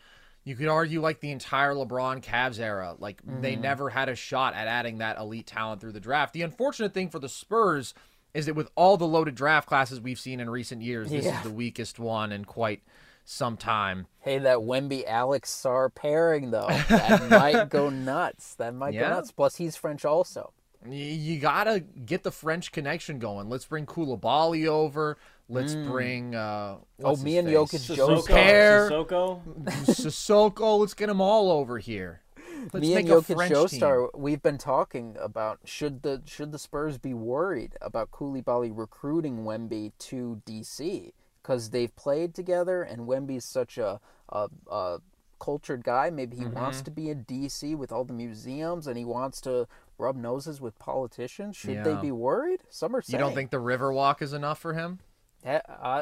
You could argue the entire LeBron Cavs era. They never had a shot at adding that elite talent through the draft. The unfortunate thing for the Spurs is that with all the loaded draft classes we've seen in recent years, this is the weakest one in quite some time. Hey, that Wemby Alex Sarr pairing, though, that might go nuts. That might go nuts. Plus, he's French also. You got to get the French connection going. Let's bring Koulibaly over. Let's bring me and Jokic Sissoko. Let's get them all over here. Let's me make and Jokic Joestar. We've been talking about should the Spurs be worried about Koulibaly recruiting Wemby to DC because they've played together and Wemby's such a cultured guy. Maybe he wants to be in DC with all the museums and he wants to rub noses with politicians. Should they be worried? Some are saying. You don't think the Riverwalk is enough for him?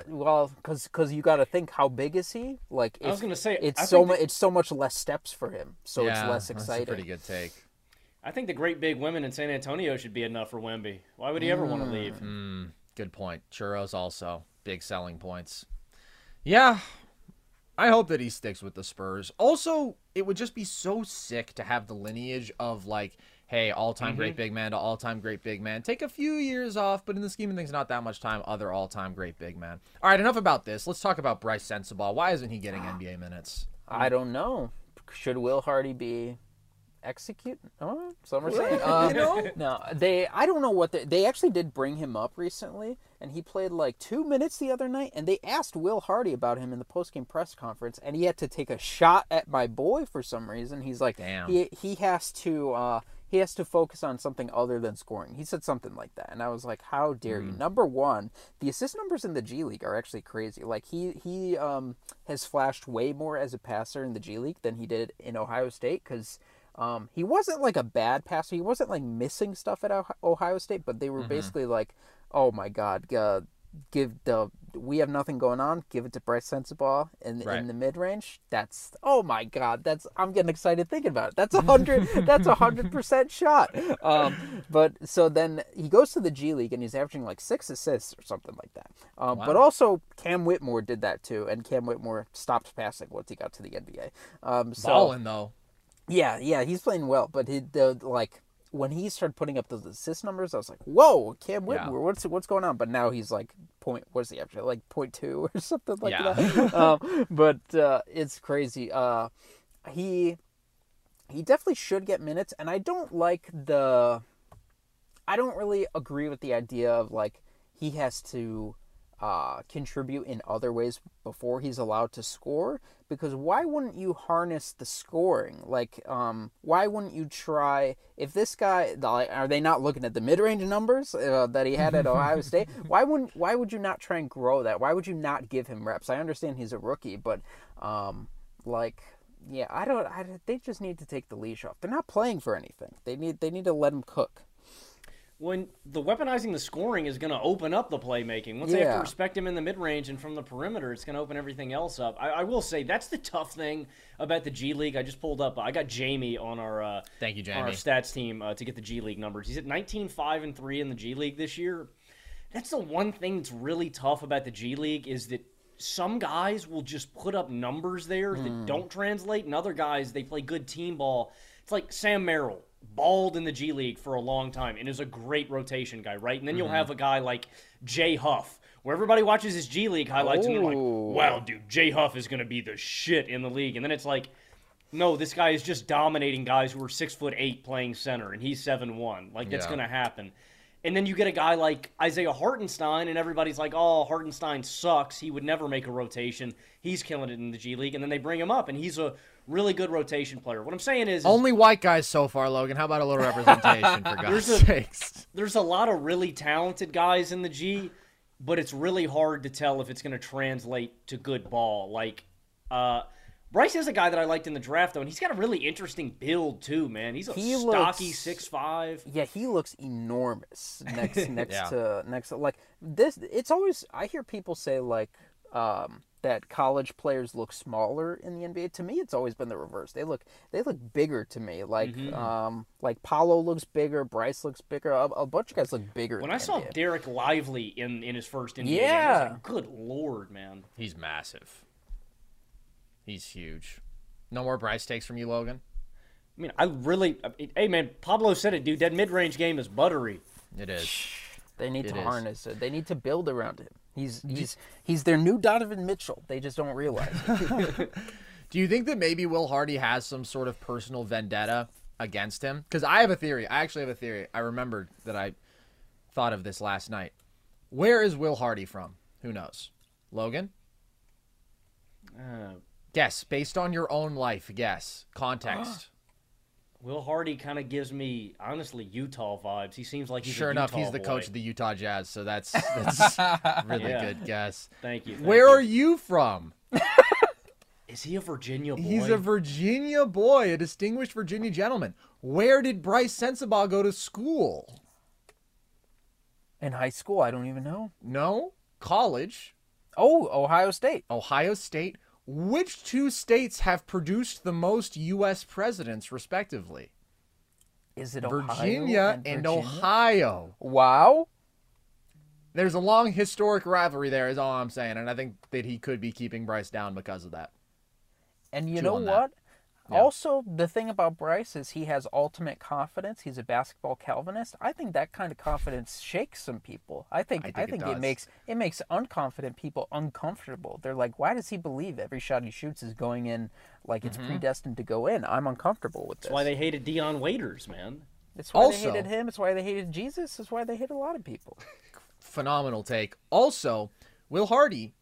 Well, because you got to think, how big is he? I was gonna say, it's so much less steps for him, so it's less exciting. That's a pretty good take. I think the great big women in San Antonio should be enough for Wemby. Why would he ever want to leave? Good point. Churros also big selling points. Yeah, I hope that he sticks with the Spurs. Also, it would just be so sick to have the lineage of hey, all-time great big man to all-time great big man. Take a few years off, but in the scheme of things, not that much time. Other all-time great big man. All right, enough about this. Let's talk about Bryce Sensabaugh. Why isn't he getting NBA minutes? I don't know. Should Will Hardy be executed? Oh, some are saying. I don't know what they actually did bring him up recently, and he played 2 minutes the other night, and they asked Will Hardy about him in the post-game press conference, and he had to take a shot at my boy for some reason. He's like, damn. He has to focus on something other than scoring. He said something like that. And I was like, how dare you? Number one, the assist numbers in the G League are actually crazy. He has flashed way more as a passer in the G League than he did in Ohio State because he wasn't a bad passer. He wasn't missing stuff at Ohio State, but they were basically oh my God, we have nothing going on. Give it to Bryce Sensabaugh in the mid range. That's oh my God. I'm getting excited thinking about it. That's 100. That's 100% shot. But so then he goes to the G League and he's averaging 6 assists or something like that. Wow. But also Cam Whitmore did that too, and Cam Whitmore stopped passing once he got to the NBA. Ballin' though. Yeah, he's playing well, but when he started putting up those assist numbers, I was like, "Whoa, Cam Whitmore, what's going on?" But now he's what's he actually 0.2 or something that? It's crazy. He definitely should get minutes, and I don't really agree with the idea of he has to contribute in other ways before he's allowed to score, because why wouldn't you harness the scoring? Like, why wouldn't you try, if this guy, are they not looking at the mid-range numbers that he had at Ohio State? Why would you not try and grow that? Why would you not give him reps? I understand he's a rookie, but, they just need to take the leash off. They're not playing for anything. They need to let him cook. When the weaponizing the scoring is going to open up the playmaking. Once they have to respect him in the mid-range and from the perimeter, it's going to open everything else up. I will say that's the tough thing about the G League. I just pulled up. I got Jamie on our thank you, Jamie, on our stats team to get the G League numbers. He's at 19-5-3 in the G League this year. That's the one thing that's really tough about the G League is that some guys will just put up numbers there that don't translate, and other guys, they play good team ball. It's like Sam Merrill. Balled in the G League for a long time and is a great rotation guy, right? And then you'll have a guy like Jay Huff, where everybody watches his G League highlights and they're like, wow, dude, Jay Huff is going to be the shit in the league. And then it's like, no, this guy is just dominating guys who are 6'8" playing center, and he's 7'1". Like, that's going to happen. And then you get a guy like Isaiah Hartenstein, and everybody's like, oh, Hartenstein sucks. He would never make a rotation. He's killing it in the G League. And then they bring him up, and he's a really good rotation player. What I'm saying is... Only white guys so far, Logan. How about a little representation, for God's sakes? There's a lot of really talented guys in the G, but it's really hard to tell if it's going to translate to good ball. Like, Bryce is a guy that I liked in the draft, though, and he's got a really interesting build, too, man. He stocky 6'5". Yeah, he looks enormous next to... Like, this, it's always... I hear people say, like, that college players look smaller in the NBA. To me, it's always been the reverse. They look bigger to me. Like, like Paolo looks bigger, Bryce looks bigger. A bunch of guys look bigger. When I saw Derek Lively in his first NBA game, I was like, good Lord, man. He's massive. He's huge. No more Bryce takes from you, Logan? I mean, hey, man, Pablo said it, dude. That mid-range game is buttery. It is. They need to harness it. They need to build around him. He's their new Donovan Mitchell. They just don't realize it. Do you think that maybe Will Hardy has some sort of personal vendetta against him? Because I have a theory. I actually have a theory. I remembered that I thought of this last night. Where is Will Hardy from? Who knows? Logan? Guess, based on your own life, guess, context. Will Hardy kind of gives me, honestly, Utah vibes. He seems like he's sure enough, he's the coach of the Utah Jazz, so that's really good guess. Thank you. Where are you from? Is he a Virginia boy? He's a Virginia boy, a distinguished Virginia gentleman. Where did Bryce Sensabaugh go to school? In high school, I don't even know. No, college. Oh, Ohio State. Ohio State. Which two states have produced the most U.S. presidents, respectively? Is it Virginia and Ohio? Wow. There's a long historic rivalry there is all I'm saying, and I think that he could be keeping Bryce down because of that. And you know what? Yeah. Also, the thing about Bryce is he has ultimate confidence. He's a basketball Calvinist. I think that kind of confidence shakes some people. I think it makes unconfident people uncomfortable. They're like, why does he believe every shot he shoots is going in like it's predestined to go in? I'm uncomfortable with this. That's why they hated Dion Waiters, man. That's why they hated him. It's why they hated Jesus. It's why they hate a lot of people. Phenomenal take. Also, Will Hardy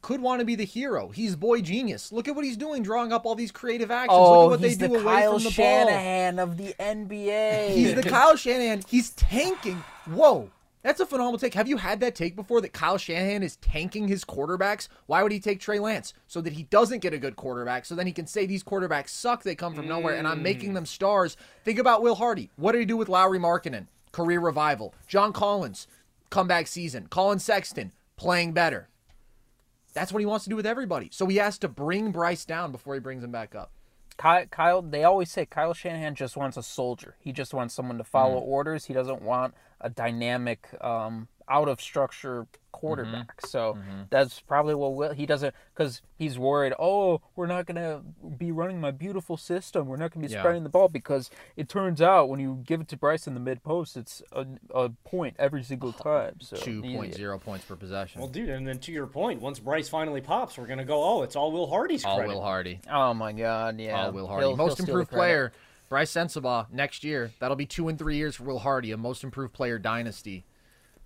could want to be the hero. He's boy genius. Look at what he's doing, drawing up all these creative actions. Oh, look at what they do away from the ball. He's the Kyle Shanahan of the NBA. He's the Kyle Shanahan. He's tanking. Whoa. That's a phenomenal take. Have you had that take before, that Kyle Shanahan is tanking his quarterbacks? Why would he take Trey Lance? So that he doesn't get a good quarterback, so then he can say these quarterbacks suck, they come from nowhere, and I'm making them stars. Think about Will Hardy. What did he do with Lauri Markkanen? Career revival. John Collins, comeback season. Colin Sexton, playing better. That's what he wants to do with everybody. So he has to bring Bryce down before he brings him back up. Kyle, they always say Kyle Shanahan just wants a soldier. He just wants someone to follow orders. He doesn't want a dynamic, out-of-structure quarterback. So that's probably what Will, he doesn't, because he's worried, oh, we're not going to be running my beautiful system. We're not going to be spreading the ball, because it turns out when you give it to Bryce in the mid-post, it's a point every single time. So 2.0 points per possession. Well, dude, and then to your point, once Bryce finally pops, we're going to go, oh, it's all Will Hardy's credit. All Will Hardy. Oh, my God, yeah. All Will Hardy. Most improved player, Bryce Sensabaugh, next year. That'll be 2 and 3 years for Will Hardy, a most improved player dynasty.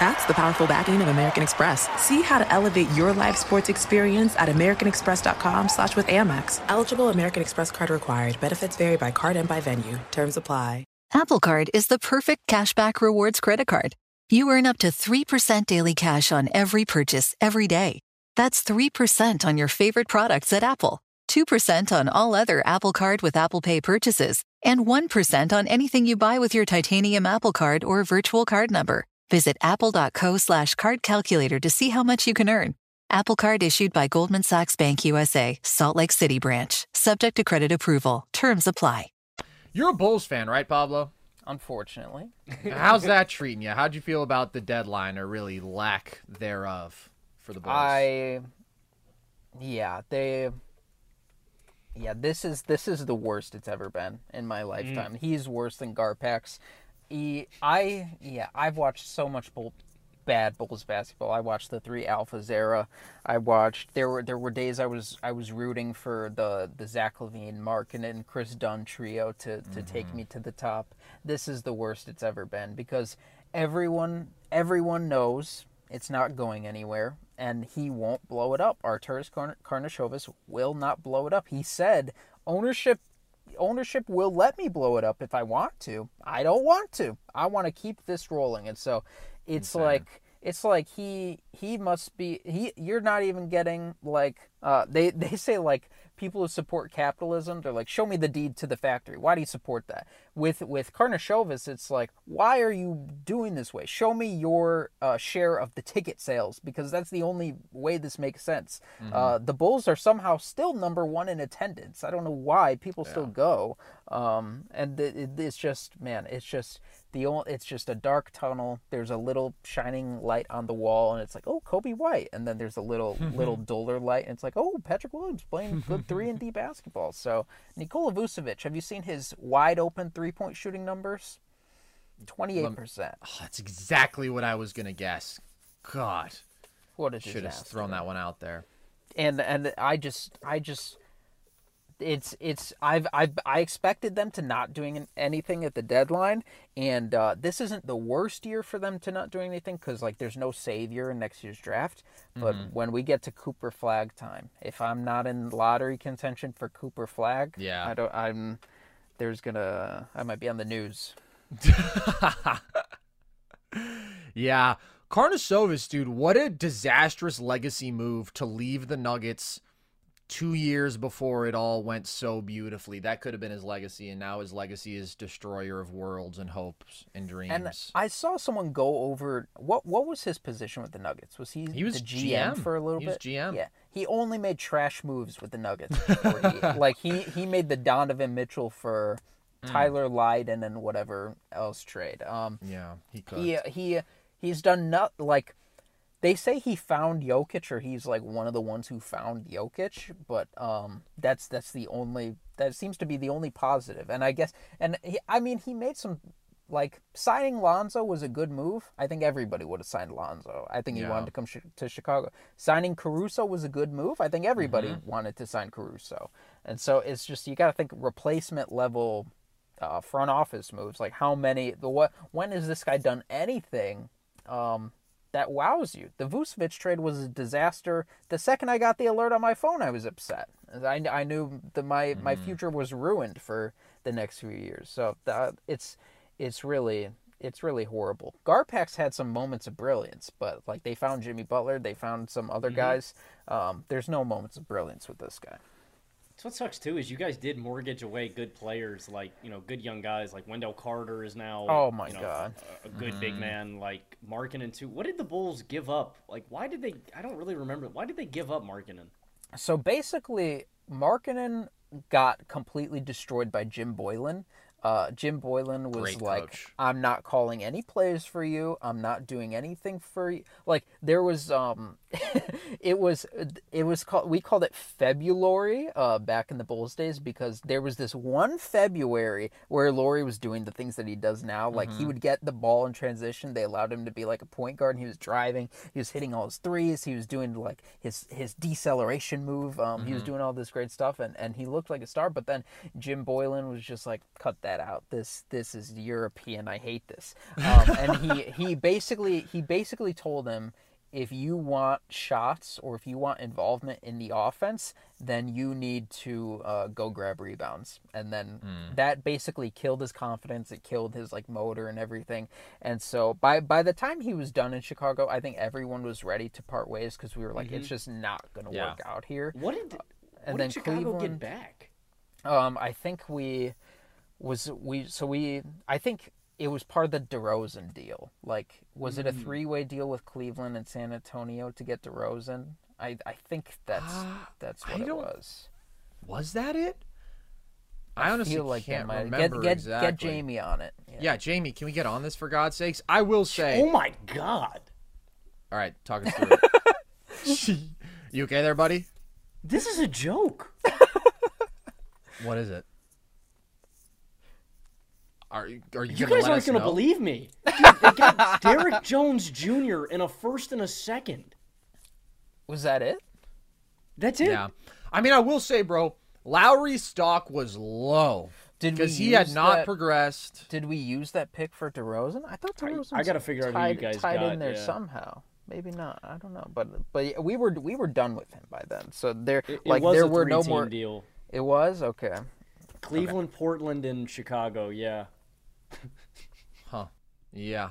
That's the powerful backing of American Express. See how to elevate your live sports experience at americanexpress.com/withAmex. Eligible American Express card required. Benefits vary by card and by venue. Terms apply. Apple Card is the perfect cashback rewards credit card. You earn up to 3% daily cash on every purchase every day. That's 3% on your favorite products at Apple, 2% on all other Apple Card with Apple Pay purchases, and 1% on anything you buy with your titanium Apple Card or virtual card number. Visit apple.co/card calculator to see how much you can earn. Apple Card issued by Goldman Sachs Bank USA, Salt Lake City branch. Subject to credit approval. Terms apply. You're a Bulls fan, right, Pablo? Unfortunately. How's that treating you? How'd you feel about the deadline, or really lack thereof, for the Bulls? This is the worst it's ever been in my lifetime. He's worse than Garpax. I've watched so much bad Bulls basketball. I watched the three Alphas era. There were days I was rooting for the Zach LaVine, Mark, and Chris Dunn trio to take me to the top. This is the worst it's ever been, because everyone knows it's not going anywhere, and he won't blow it up. Arturas Karnisovas will not blow it up. He said ownership will let me blow it up if I want to. I don't want to. I want to keep this rolling. And so it's insane. He must be, you're not even getting they say people who support capitalism, they're like, show me the deed to the factory. Why do you support that? With Karnisovas, it's like, why are you doing this way? Show me your share of the ticket sales, because that's the only way this makes sense. Mm-hmm. The Bulls are somehow still number one in attendance. I don't know why people still go. It's just a dark tunnel. There's a little shining light on the wall, and it's like, oh, Kobe White. And then there's a little duller light, and it's like, oh, Patrick Williams playing good 3-and-D basketball. So Nikola Vucevic, have you seen his wide open three-point shooting numbers? 28%. Oh, that's exactly what I was going to guess. God. What a disaster. Should have thrown that one out there. And I just... I expected them to not doing anything at the deadline, and this isn't the worst year for them to not doing anything, because there's no savior in next year's draft. But when we get to Cooper Flag time, if I'm not in lottery contention for Cooper Flag, I might be on the news. Yeah, Karnisovas, dude, what a disastrous legacy move to leave the Nuggets 2 years before it all went so beautifully. That could have been his legacy, and now his legacy is destroyer of worlds and hopes and dreams. And I saw someone go over, what was his position with the Nuggets? Was he was the GM for a little bit? He was GM. Yeah. He only made trash moves with the Nuggets. He made the Donovan Mitchell for Tyler Lydon and whatever else trade. He could. He's done they say he found Jokic, or he's one of the ones who found Jokic, but that seems to be the only positive. And I guess, he made some, signing Lonzo was a good move. I think everybody would have signed Lonzo. I think he wanted to come to Chicago. Signing Caruso was a good move. I think everybody wanted to sign Caruso. And so it's just, you got to think replacement level front office moves. Like how many, when has this guy done anything that wows you? The Vucevic trade was a disaster. The second I got the alert on my phone, I was upset. I knew that my future was ruined for the next few years. So it's really horrible. Garpak's had some moments of brilliance, but like they found Jimmy Butler, they found some other guys. There's no moments of brilliance with this guy. So what sucks too is you guys did mortgage away good players, like, you know, good young guys like Wendell Carter is now god, a good big man like Markkanen too. What did the Bulls give up? Like why did they I don't really remember. Why did they give up Markkanen? So basically Markkanen got completely destroyed by Jim Boylen. Jim Boylen was great like, coach. I'm not calling any plays for you. I'm not doing anything for you. Like there was, it was called, we called it Febulary back in the Bulls days, because there was this one February where Laurie was doing the things that he does now. Like he would get the ball in transition. They allowed him to be like a point guard. And he was driving, he was hitting all his threes. He was doing like his deceleration move. He was doing all this great stuff and he looked like a star, but then Jim Boylen was just like, cut that out. This is European. I hate this. And he basically told him, if you want shots or if you want involvement in the offense, then you need to go grab rebounds. And then that basically killed his confidence. It killed his like motor and everything. And so by the time he was done in Chicago, I think everyone was ready to part ways, because we were like, it's just not going to work out here. What did Chicago Cleveland get back? I think we. Was we so we I think it was part of the DeRozan deal. Like was it a three-way deal with Cleveland and San Antonio to get DeRozan? I think that's what it was. Was that it? I honestly feel like can't remember exactly. Get Jamie on it. Yeah, Jamie, can we get on this for God's sakes? I will say. Oh my God! All right, talk us through it. You okay there, buddy? This is a joke. What is it? Are you guys aren't going to believe me. Dude, they got Derrick Jones Jr. in a first and a second. Was that it? That's it. Yeah. I mean, I will say, bro, Lowry's stock was low because he had not progressed. Did we use that pick for DeRozan? I thought DeRozan I got to figure out who you guys tied got, in there somehow. Maybe not. I don't know. But we were done with him by then. So there were no more deal. It was okay. Cleveland, okay. Portland, and Chicago. Yeah. Huh. Yeah.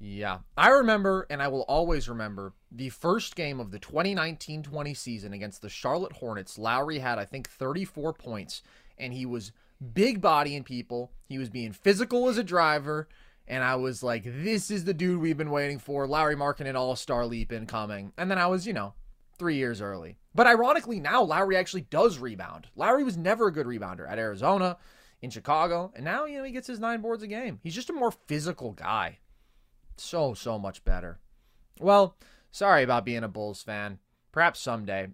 Yeah. I remember, and I will always remember, the first game of the 2019-20 season against the Charlotte Hornets. Lowry had, I think, 34 points, and he was big-bodying people. He was being physical as a driver, and I was like, this is the dude we've been waiting for. Lowry Markkanen all-star leap incoming. And then I was, 3 years early. But ironically, now Lowry actually does rebound. Lowry was never a good rebounder at Arizona, in Chicago, and now, he gets his 9 boards a game. He's just a more physical guy. So much better. Well, sorry about being a Bulls fan. Perhaps someday.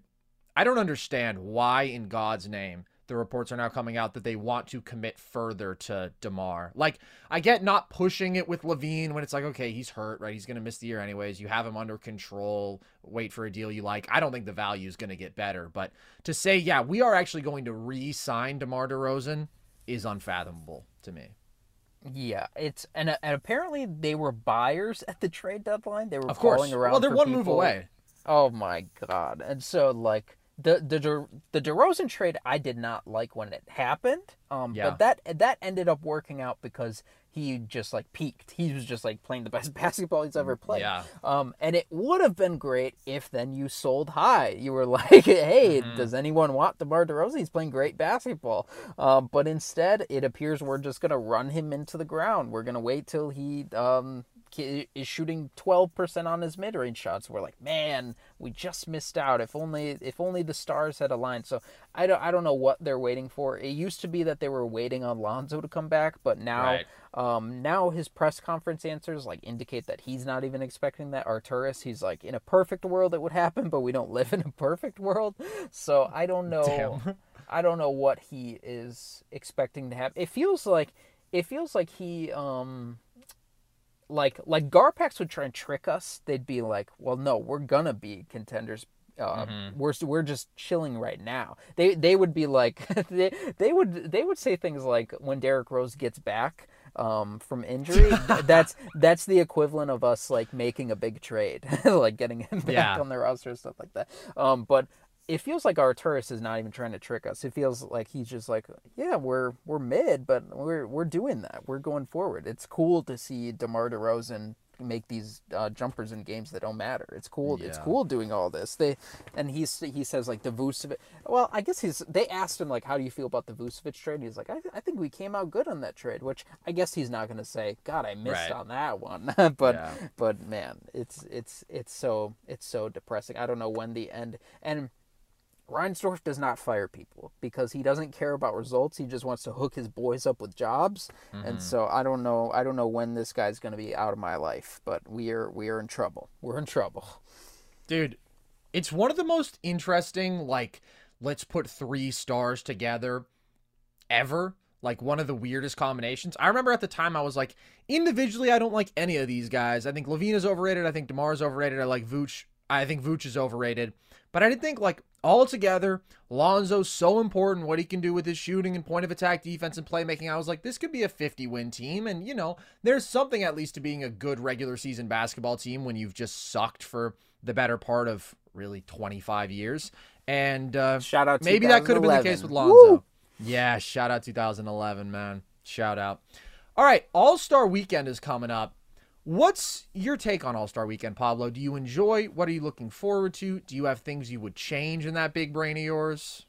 I don't understand why in God's name the reports are now coming out that they want to commit further to DeMar. Like, I get not pushing it with LaVine when it's like, okay, he's hurt, right? He's going to miss the year anyways. You have him under control. Wait for a deal you like. I don't think the value is going to get better. But to say, yeah, we are actually going to re-sign DeMar DeRozan is unfathomable to me. Yeah, it's and apparently they were buyers at the trade deadline. They were calling around. Well, they're one move away. Oh my God! And so like the DeRozan trade, I did not like when it happened. But that ended up working out because he just like peaked. He was just like playing the best basketball he's ever played. Yeah. And it would have been great if then you sold high. You were like, hey, does anyone want DeMar DeRozan? He's playing great basketball. But instead, it appears we're just going to run him into the ground. We're going to wait till he is shooting 12% on his mid-range shots. We're like, man, we just missed out. If only the stars had aligned. So I don't know what they're waiting for. It used to be that they were waiting on Lonzo to come back, but now. Right. Now his press conference answers like indicate that he's not even expecting that. Arturis, he's like, in a perfect world it would happen, but we don't live in a perfect world, so I don't know. Damn. I don't know what he is expecting to happen. It feels like he like Garpax would try and trick us. They'd be like, well, no, we're gonna be contenders We're just chilling right now. They would be like they would say things like, when Derrick Rose gets back from injury, that's the equivalent of us like making a big trade, like getting him back on the roster, stuff like that. But it feels like Arturis is not even trying to trick us. It feels like he's just like, yeah, we're mid, but we're doing that. We're going forward. It's cool to see DeMar DeRozan make these jumpers in games that don't matter. It's cool. Yeah. It's cool doing all this. He says like the Vucevic. Well, I guess they asked him like, how do you feel about the Vucevic trade? And he's like, I think we came out good on that trade, which I guess he's not going to say, God, I missed on that one. But man, it's so depressing. I don't know when the end. And Reinsdorf does not fire people because he doesn't care about results. He just wants to hook his boys up with jobs. Mm-hmm. And so I don't know when this guy's going to be out of my life, but we are in trouble. We're in trouble. Dude, it's one of the most interesting, like, let's put three stars together ever. Like, one of the weirdest combinations. I remember at the time I was like, individually, I don't like any of these guys. I think LaVine is overrated. I think DeMar is overrated. I like Vooch. I think Vooch is overrated. But I didn't think, like, all together, Lonzo's so important, what he can do with his shooting and point of attack, defense, and playmaking. I was like, this could be a 50-win team. And, you know, there's something at least to being a good regular season basketball team when you've just sucked for the better part of, really, 25 years. And shout out maybe that could have been the case with Lonzo. Woo! Yeah, shout out 2011, man. Shout out. All right, All-Star Weekend is coming up. What's your take on All-Star Weekend, Pablo? Do you enjoy? What are you looking forward to? Do you have things you would change in that big brain of yours?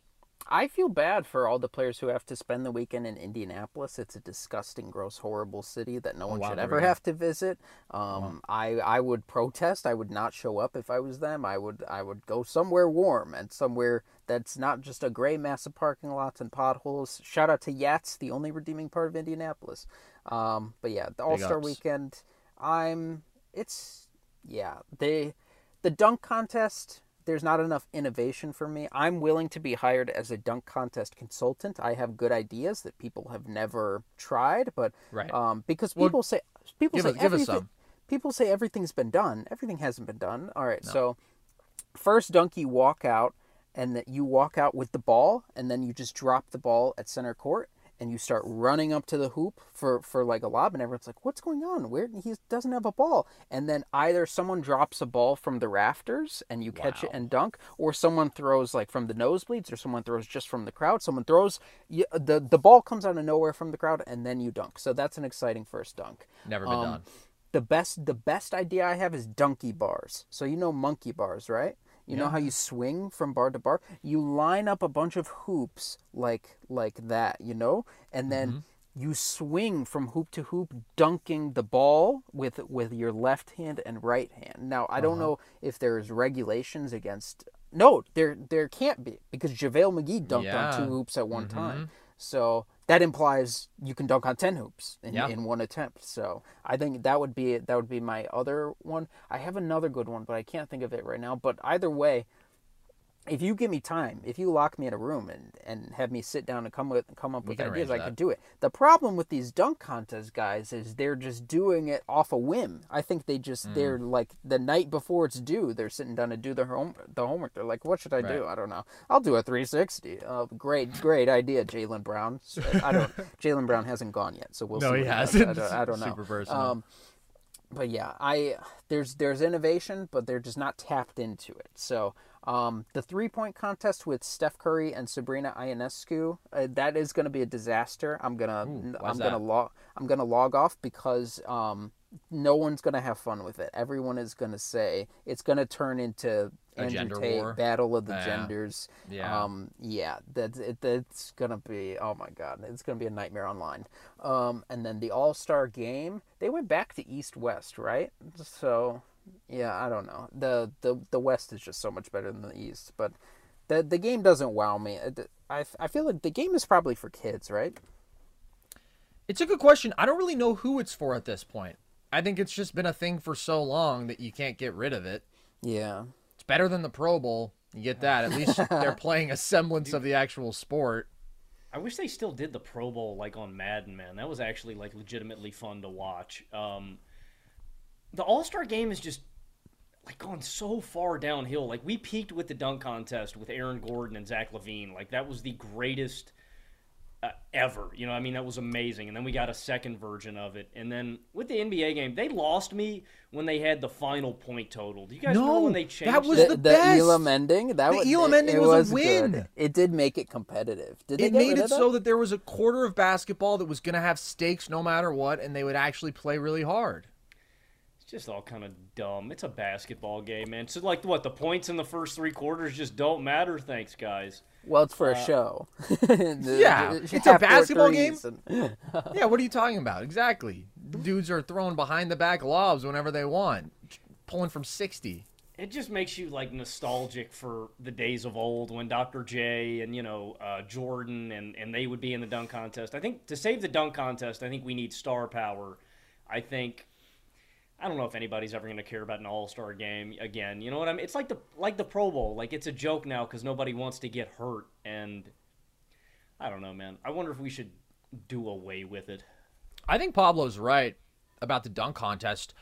I feel bad for all the players who have to spend the weekend in Indianapolis. It's a disgusting, gross, horrible city that no one should ever have to visit. I would protest. I would not show up if I was them. I would go somewhere warm and somewhere that's not just a gray mass of parking lots and potholes. Shout out to Yats, the only redeeming part of Indianapolis. But yeah, the All-Star Weekend. The dunk contest, there's not enough innovation for me. I'm willing to be hired as a dunk contest consultant. I have good ideas that people have never tried, but because people say everything's been done. Everything hasn't been done. All right. No. So first dunk, you walk out and that you walk out with the ball and then you just drop the ball at center court. And you start running up to the hoop for like a lob, and everyone's like, what's going on? Where he doesn't have a ball. And then either someone drops a ball from the rafters and you catch it and dunk, or someone throws like from the nosebleeds, or someone throws just from the crowd. Someone throws, the ball comes out of nowhere from the crowd, and then you dunk. So that's an exciting first dunk. Never been done. The best idea I have is donkey bars. So you know monkey bars, right? You know how you swing from bar to bar? You line up a bunch of hoops like that, you know? And then you swing from hoop to hoop, dunking the ball with your left hand and right hand. Now, I don't know if there's regulations against... No, there can't be, because JaVale McGee dunked on 2 hoops at one time. So... That implies you can dunk on 10 hoops in one attempt. So I think that would be my other one. I have another good one, but I can't think of it right now. But either way, if you give me time, if you lock me in a room and have me sit down and come up with ideas, I could do it. The problem with these dunk contest guys is they're just doing it off a whim. I think they just they're like the night before it's due, they're sitting down to do the homework. They're like, what should I do? I don't know. I'll do a 360. Great idea, Jaylen Brown. Jaylen Brown hasn't gone yet, so we'll see. No, he hasn't. I don't know. Super personal. But yeah, there's innovation, but they're just not tapped into it. So. The 3-point contest with Steph Curry and Sabrina Ionescu, that is going to be a disaster. I'm gonna log off because no one's going to have fun with it. Everyone is going to say it's going to turn into a Andrew Tate war. Battle of the genders. Yeah, that's going to be it's going to be a nightmare online. And then the All-Star Game, they went back to East-West, right? So. Yeah, I don't know. The West is just so much better than the East, but the game doesn't wow me. I feel like the game is probably for kids, right? It's a good question. I don't really know who it's for at this point. I think it's just been a thing for so long that you can't get rid of it. Yeah. It's better than the Pro Bowl. You get that. At least they're playing a semblance of the actual sport. I wish they still did the Pro Bowl like on Madden, man. That was actually like legitimately fun to watch. The All-Star Game is just like gone so far downhill. Like we peaked with the dunk contest with Aaron Gordon and Zach LaVine. Like that was the greatest ever. You know, I mean, that was amazing. And then we got a second version of it. And then with the NBA game, they lost me when they had the final point total. Do you guys know when they changed that? Was the best. Elam ending. That the Elam ending was a win. Good. It did make it competitive. Did it made it so that there was a quarter of basketball that was going to have stakes no matter what, and they would actually play really hard. Just all kind of dumb. It's a basketball game, man. So, like, what, the points in the first three quarters just don't matter? Thanks, guys. Well, it's for a show. Yeah, it's a basketball game. Yeah, what are you talking about? Exactly. Dudes are throwing behind-the-back lobs whenever they want, pulling from 60. It just makes you, like, nostalgic for the days of old when Dr. J and, you know, Jordan and they would be in the dunk contest. I think to save the dunk contest, I think we need star power. I don't know if anybody's ever going to care about an all-star game again. You know what I mean? It's like the Pro Bowl. Like, it's a joke now because nobody wants to get hurt. And I don't know, man. I wonder if we should do away with it. I think Pablo's right about the dunk contest.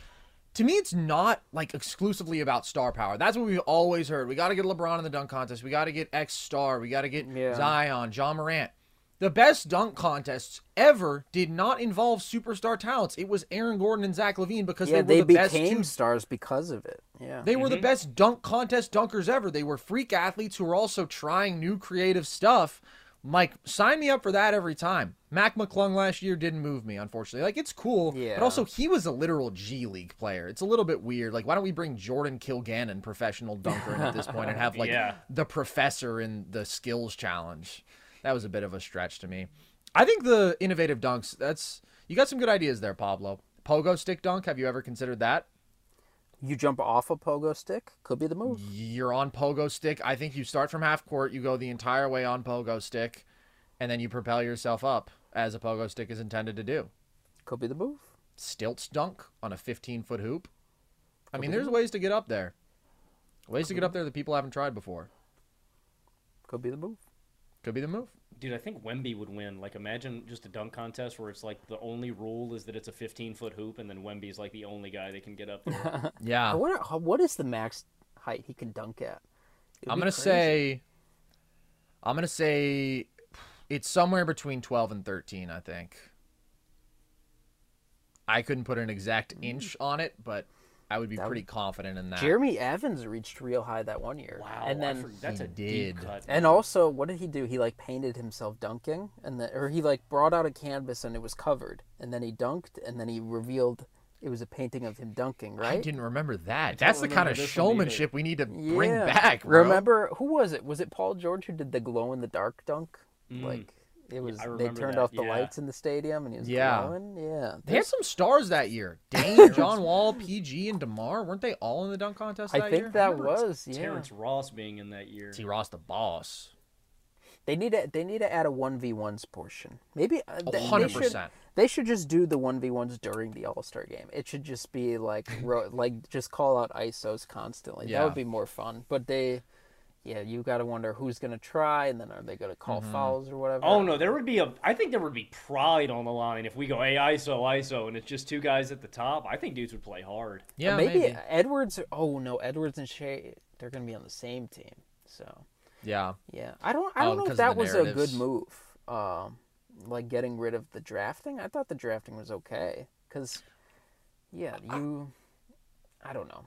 To me, it's not, like, exclusively about star power. That's what we've always heard. We got to get LeBron in the dunk contest. We got to get X-Star. We got to get Zion, John Morant. The best dunk contests ever did not involve superstar talents. It was Aaron Gordon and Zach LaVine because they were the best. Yeah, they became stars because of it. Yeah, they were the best dunk contest dunkers ever. They were freak athletes who were also trying new creative stuff. Mike, sign me up for that every time. Mac McClung last year didn't move me, unfortunately. Like, it's cool, but also he was a literal G League player. It's a little bit weird. Like, why don't we bring Jordan Kilgannon, professional dunker, in at this point and have, like, the professor in the skills challenge? That was a bit of a stretch to me. I think the innovative dunks, you got some good ideas there, Pablo. Pogo stick dunk, have you ever considered that? You jump off a pogo stick, could be the move. You're on pogo stick. I think you start from half court, you go the entire way on pogo stick, and then you propel yourself up as a pogo stick is intended to do. Could be the move. Stilts dunk on a 15-foot hoop. I mean, there's ways to get up there. Ways to get up there that people haven't tried before. Could be the move. Could be the move. Dude, I think Wemby would win. Like, imagine just a dunk contest where it's like the only rule is that it's a 15-foot hoop, and then Wemby's like the only guy that can get up there. Yeah. What is the max height he can dunk at? I'm going to say it's somewhere between 12 and 13, I think. I couldn't put an exact inch on it, but I would be pretty confident in that. Jeremy Evans reached real high that one year. Wow, and then that's a deep cut. And also, what did he do? He like painted himself dunking, or he like brought out a canvas and it was covered, and then he dunked, and then he revealed it was a painting of him dunking. Right? I didn't remember that. That's the kind of showmanship we need to bring back. Bro. Remember who was it? Was it Paul George who did the glow in the dark dunk? Like. It was. They turned off the lights in the stadium, and he was glowing. Yeah, they had some stars that year. Dane, John Wall, PG, and DeMar, weren't they all in the dunk contest that year? I think that was Terrence Ross being in that year. T. Ross, the boss. They need to add a 1v1s portion. Maybe 100%. They should just do the 1v1s during the All-Star game. It should just be like just call out ISOs constantly. Yeah. That would be more fun. But they. Yeah, you got to wonder who's going to try, and then are they going to call fouls or whatever? Oh, no, I think there would be pride on the line if we go, hey, ISO, and it's just two guys at the top. I think dudes would play hard. Yeah, maybe. Edwards, Edwards and Shea, they're going to be on the same team. So, yeah. I don't know if that was a good move, like getting rid of the drafting. I thought the drafting was okay because, I don't know.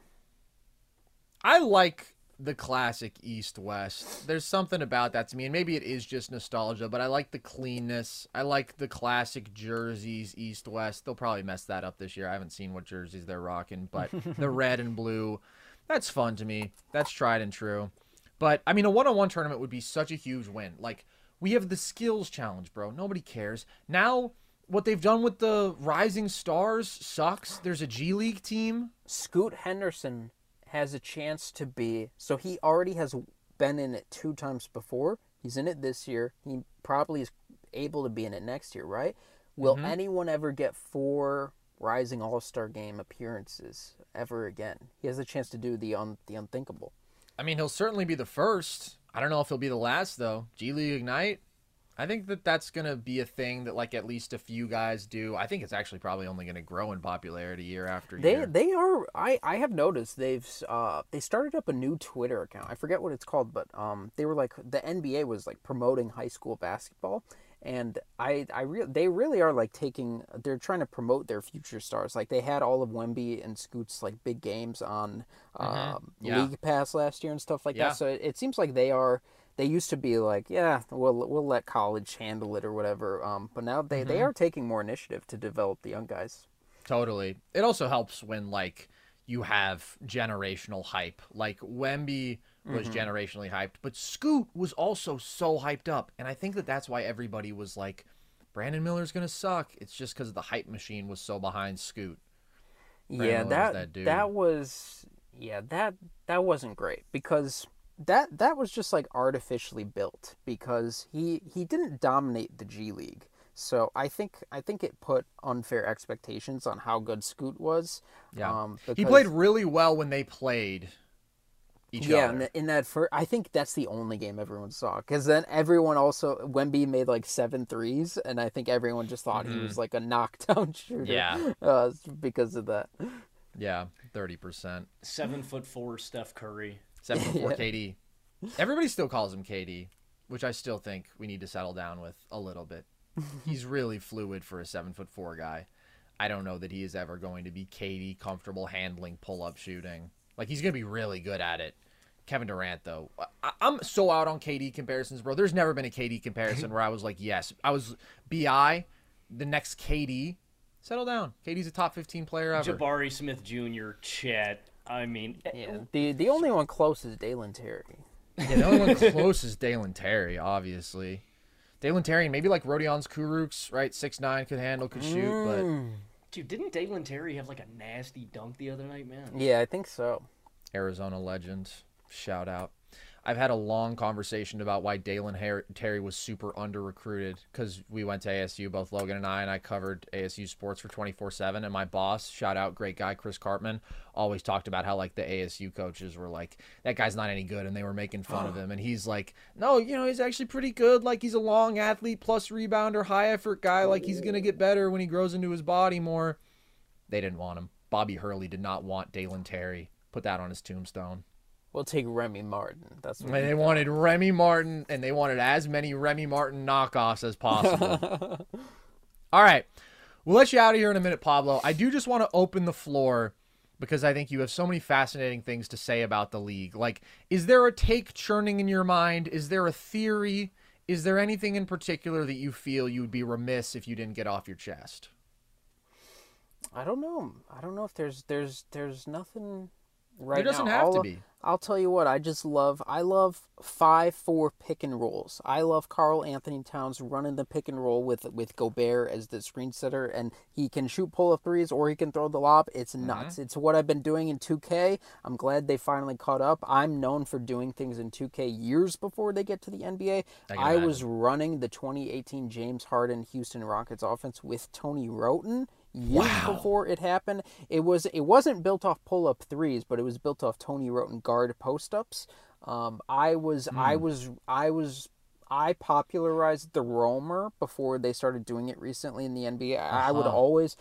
I like the classic East-West. There's something about that to me, and maybe it is just nostalgia, but I like the cleanness. I like the classic jerseys, East-West. They'll probably mess that up this year. I haven't seen what jerseys they're rocking, but the red and blue, that's fun to me. That's tried and true. But, I mean, a one-on-one tournament would be such a huge win. Like, we have the skills challenge, bro. Nobody cares. Now, what they've done with the Rising Stars sucks. There's a G League team. Scoot Henderson has a chance to be, so he already has been in it 2 times before. He's in it this year. He probably is able to be in it next year, right? Will anyone ever get 4 Rising All-Star Game appearances ever again? He has a chance to do the unthinkable. I mean, he'll certainly be the first. I don't know if he'll be the last, though. G League Ignite, I think that that's going to be a thing that, like, at least a few guys do. I think it's actually probably only going to grow in popularity year after year. They are. I have noticed they started up a new Twitter account. I forget what it's called, but they were like, the NBA was like promoting high school basketball, and they really are like they're trying to promote their future stars. Like, they had all of Wemby and Scoot's like big games on League Pass last year and stuff like that. So it seems like they are. They used to be like, yeah, we'll let college handle it or whatever. But now they are taking more initiative to develop the young guys. Totally. It also helps when, like, you have generational hype. Like, Wemby was generationally hyped, but Scoot was also so hyped up. And I think that that's why everybody was like, Brandon Miller's going to suck. It's just because the hype machine was so behind Scoot. Brandon Miller's that dude. That wasn't great because... That was just like artificially built because he didn't dominate the G League. So I think it put unfair expectations on how good Scoot was. Yeah, he played really well when they played each other. Yeah, in that first, I think that's the only game everyone saw because then everyone also Wemby made like 7 threes, and I think everyone just thought he was like a knockdown shooter. Yeah, because of that. Yeah, 30%. 7'4" Steph Curry. 7'4" KD. Everybody still calls him KD, which I still think we need to settle down with a little bit. He's really fluid for a 7'4" guy. I don't know that he is ever going to be KD comfortable handling pull-up shooting. Like, he's going to be really good at it. Kevin Durant, though. I'm so out on KD comparisons, bro. There's never been a KD comparison where I was like, yes. I was BI, the next KD. Settle down. KD's a top 15 player ever. Jabari Smith Jr., Chet. I mean, the only one close is Dalen Terry. Yeah, the only one close is Dalen Terry, obviously. Dalen Terry and maybe like Rodion's Kurucs, right? 6'9", could handle, could shoot, but dude, didn't Dalen Terry have like a nasty dunk the other night, man? Yeah, I think so. Arizona legend, shout out. I've had a long conversation about why Dalen Terry was super under-recruited because we went to ASU, both Logan and I covered ASU sports for 24/7, and my boss, shout out, great guy, Chris Cartman, always talked about how, like, the ASU coaches were like, that guy's not any good, and they were making fun of him, and he's like, no, you know, he's actually pretty good, like, he's a long athlete, plus rebounder, high-effort guy, like, he's going to get better when he grows into his body more. They didn't want him. Bobby Hurley did not want Dalen Terry. Put that on his tombstone. We'll take Remy Martin. That's what they wanted. Remy Martin, and they wanted as many Remy Martin knockoffs as possible. All right. We'll let you out of here in a minute, Pablo. I do just want to open the floor because I think you have so many fascinating things to say about the league. Like, is there a take churning in your mind? Is there a theory? Is there anything in particular that you feel you'd be remiss if you didn't get off your chest? I don't know. I don't know if there's nothing right now. There doesn't have to be. I'll tell you what, I love 5-4 pick and rolls. I love Karl Anthony Towns running the pick and roll with Gobert as the screen setter, and he can shoot pull-up threes or he can throw the lob. It's nuts. It's what I've been doing in 2K. I'm glad they finally caught up. I'm known for doing things in 2K years before they get to the NBA. I was running the 2018 James Harden Houston Rockets offense with Tony Roten. Before it happened, it wasn't built off pull-up threes, but it was built off Tony Roten guard post-ups. I popularized the roamer before they started doing it recently in the NBA. I would always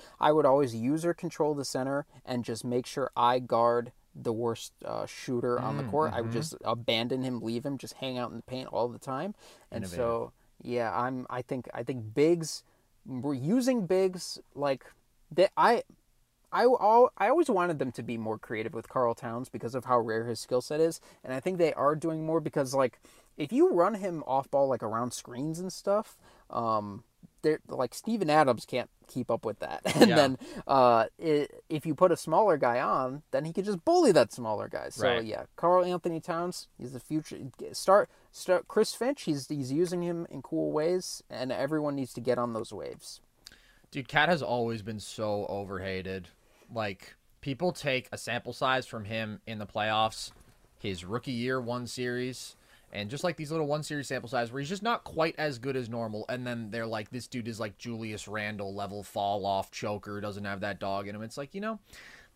user control the center and just make sure I guard the worst shooter on the court. I would just abandon him, leave him, just hang out in the paint all the time. And innovative. So yeah, I think bigs, we're using bigs like that. I always wanted them to be more creative with Karl Towns because of how rare his skill set is, and I think they are doing more because, like, if you run him off ball like around screens and stuff, they're like Steven Adams can't keep up with that, and then if you put a smaller guy on, then he could just bully that smaller guy. So yeah, Karl Anthony Towns, he's the future. Start Chris Finch. He's using him in cool ways, and everyone needs to get on those waves. Dude, Cat has always been so overhated. Like, people take a sample size from him in the playoffs, his rookie year one series, and just like these little one series sample size where he's just not quite as good as normal, and then they're like, this dude is like Julius Randle level fall off choker, doesn't have that dog in him. It's like, you know,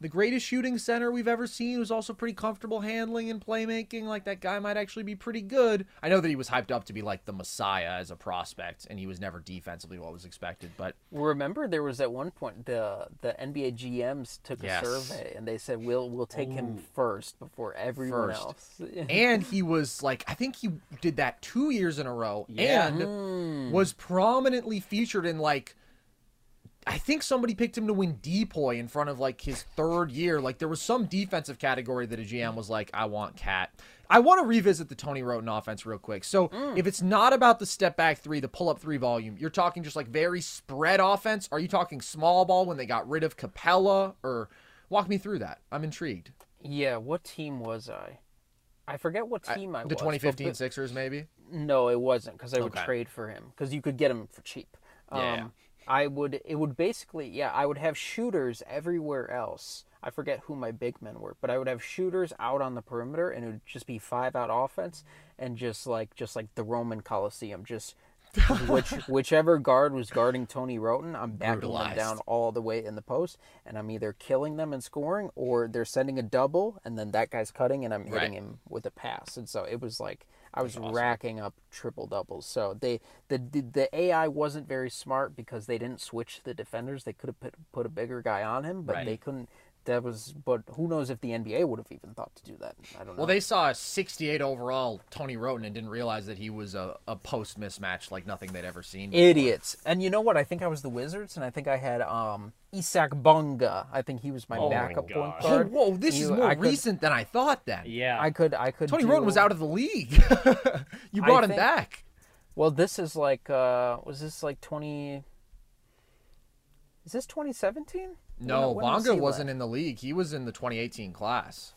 the greatest shooting center we've ever seen, who's also pretty comfortable handling and playmaking. Like, that guy might actually be pretty good. I know that he was hyped up to be like the Messiah as a prospect, and he was never defensively what was expected. But remember, there was at one point the NBA GMs took a survey, and they said we'll take him first before everyone else. And he was like, I think he did that 2 years in a row, and was prominently featured in, like, I think somebody picked him to win DPOY in front of, like, his third year. Like, there was some defensive category that a GM was like, I want Cat. I want to revisit the Tony Roten offense real quick. So if it's not about the step back three, the pull up three volume, you're talking just like very spread offense. Are you talking small ball when they got rid of Capella, or walk me through that? I'm intrigued. Yeah. What team was I? I forget what team I was. The 2015 Sixers maybe? No, it wasn't, because I would trade for him, because you could get him for cheap. I would have shooters everywhere else. I forget who my big men were, but I would have shooters out on the perimeter, and it would just be 5-out offense, and just like the Roman Coliseum, just whichever guard was guarding Tony Roten, I'm backing them down all the way in the post, and I'm either killing them and scoring, or they're sending a double, and then that guy's cutting, and I'm hitting him with a pass. And so it was like, I was racking up triple doubles. So the AI wasn't very smart, because they didn't switch the defenders. They could have put a bigger guy on him, but they couldn't. But who knows if the NBA would have even thought to do that? I don't know. Well, they saw a 68 overall Tony Roten and didn't realize that he was a post mismatch like nothing they'd ever seen before. Idiots. And you know what? I think I was the Wizards, and I think I had Isak Bonga. I think he was my backup point guard. Oh, whoa, this is more recent than I thought then. Yeah. I could. Tony Roten was out of the league. You brought him back. Well, this is like, was this like 20? Is this 2017? No, Bonga wasn't in the league. He was in the 2018 class.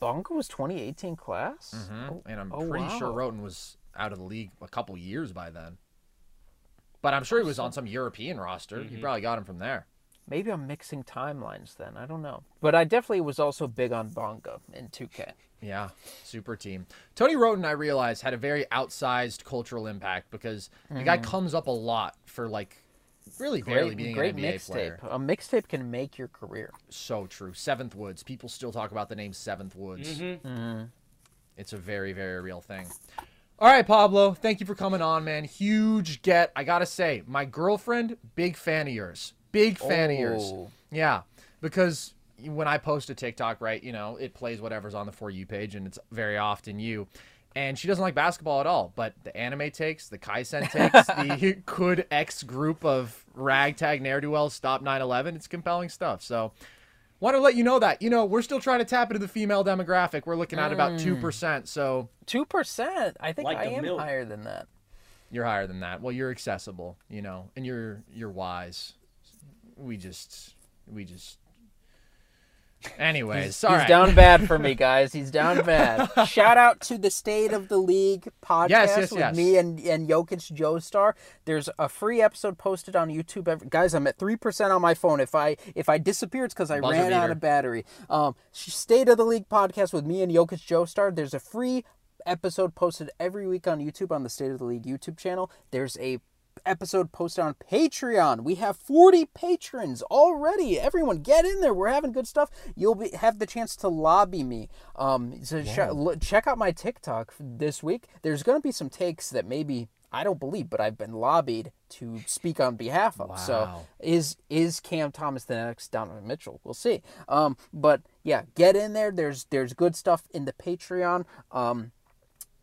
Bonga was 2018 class? Mm-hmm. And I'm pretty sure Roten was out of the league a couple years by then. But I'm sure he was on some European roster. Mm-hmm. You probably got him from there. Maybe I'm mixing timelines then. I don't know. But I definitely was also big on Bonga in 2K. Yeah, super team. Tony Roten, I realized, had a very outsized cultural impact, because the guy comes up a lot for, like, really barely being an NBA player. A mixtape can make your career. So true. Seventh Woods. People still talk about the name Seventh Woods. Mm-hmm. Mm-hmm. It's a very, very real thing. All right, Pablo. Thank you for coming on, man. Huge get. I got to say, my girlfriend, big fan of yours. Big fan of yours. Yeah, because when I post a TikTok, right, you know, it plays whatever's on the For You page, and it's very often you. And she doesn't like basketball at all, but the anime takes, the Kaisen takes, the could X group of ragtag ne'er-do-wells stop 9/11. It's compelling stuff. So want to let you know that, you know, we're still trying to tap into the female demographic. We're looking at about 2%. So 2%? I think I am higher than that. You're higher than that. Well, you're accessible, you know, and you're wise. We just. Anyways, he's down bad for me, guys. He's down bad. Shout out to the State of the League podcast with me and Jokic Joestar. There's a free episode posted on YouTube. Guys, I'm at 3% on my phone. If I disappear, it's because I ran out of battery. State of the League podcast with me and Jokic Joestar. There's a free episode posted every week on YouTube on the State of the League YouTube channel. There's a episode posted on Patreon. We have 40 patrons already. Everyone get in there. We're having good stuff. You'll have the chance to lobby me. Check out my TikTok this week. There's going to be some takes that maybe I don't believe, but I've been lobbied to speak on behalf of. Wow. So is Cam Thomas the next Donovan Mitchell? We'll see. But yeah, get in there. There's good stuff in the Patreon.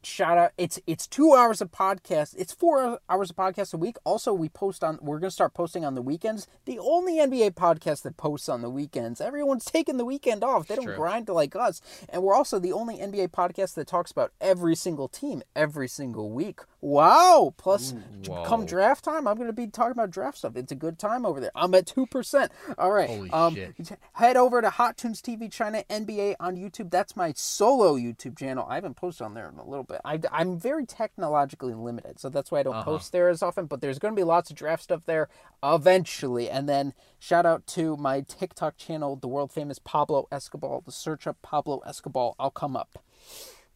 Shout out. It's 2 hours of podcast. It's 4 hours of podcast a week. Also, we're going to start posting on the weekends. The only NBA podcast that posts on the weekends. Everyone's taking the weekend off. They don't grind like us. And we're also the only NBA podcast that talks about every single team every single week. Wow. Plus, come draft time, I'm going to be talking about draft stuff. It's a good time over there. I'm at 2%. All right. Holy shit. Head over to Hot Tunes TV China NBA on YouTube. That's my solo YouTube channel. I haven't posted on there in a little bit. I'm very technologically limited, so that's why I don't post there as often, but there's going to be lots of draft stuff there eventually. And then shout out to my TikTok channel, the world famous Pablo Escobar. Search up Pablo Escobar. I'll come up.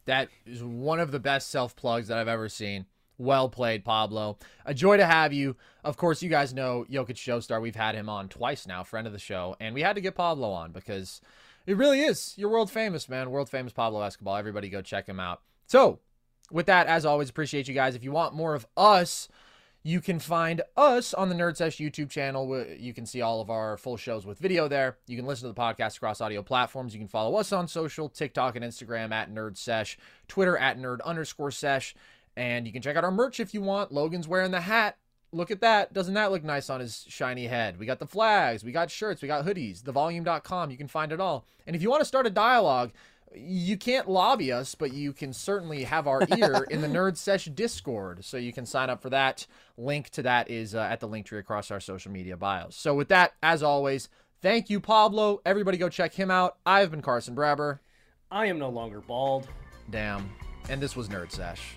That is one of the best self-plugs that I've ever seen. Well played, Pablo. A joy to have you. Of course, you guys know Jokic Showstar. We've had him on twice now, friend of the show. And we had to get Pablo on because it really is. You're world famous, man. World famous Pablo Escobar. Everybody go check him out. So with that, as always, appreciate you guys. If you want more of us, you can find us on the Nerd Sesh YouTube channel. You can see all of our full shows with video there. You can listen to the podcast across audio platforms. You can follow us on social, TikTok and Instagram at Nerd Sesh, Twitter at Nerd_Sesh. And you can check out our merch if you want. Logan's wearing the hat. Look at that. Doesn't that look nice on his shiny head? We got the flags. We got shirts. We got hoodies. Thevolume.com. You can find it all. And if you want to start a dialogue, you can't lobby us, but you can certainly have our ear in the Nerd Sesh Discord. So you can sign up for that. Link to that is at the link tree across our social media bios. So with that, as always, thank you, Pablo. Everybody go check him out. I've been Carson Breber. I am no longer bald. Damn. And this was Nerd Sesh.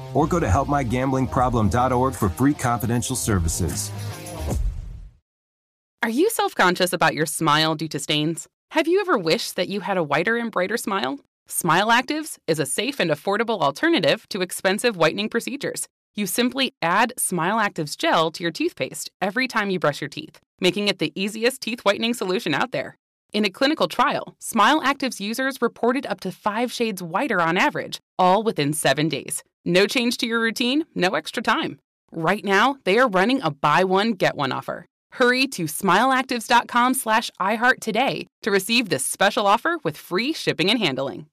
or go to helpmygamblingproblem.org for free confidential services. Are you self-conscious about your smile due to stains? Have you ever wished that you had a whiter and brighter smile? Smile Actives is a safe and affordable alternative to expensive whitening procedures. You simply add Smile Actives gel to your toothpaste every time you brush your teeth, making it the easiest teeth whitening solution out there. In a clinical trial, Smile Active's users reported up to 5 shades whiter on average, all within 7 days. No change to your routine, no extra time. Right now, they are running a buy one, get one offer. Hurry to smileactives.com/iHeart today to receive this special offer with free shipping and handling.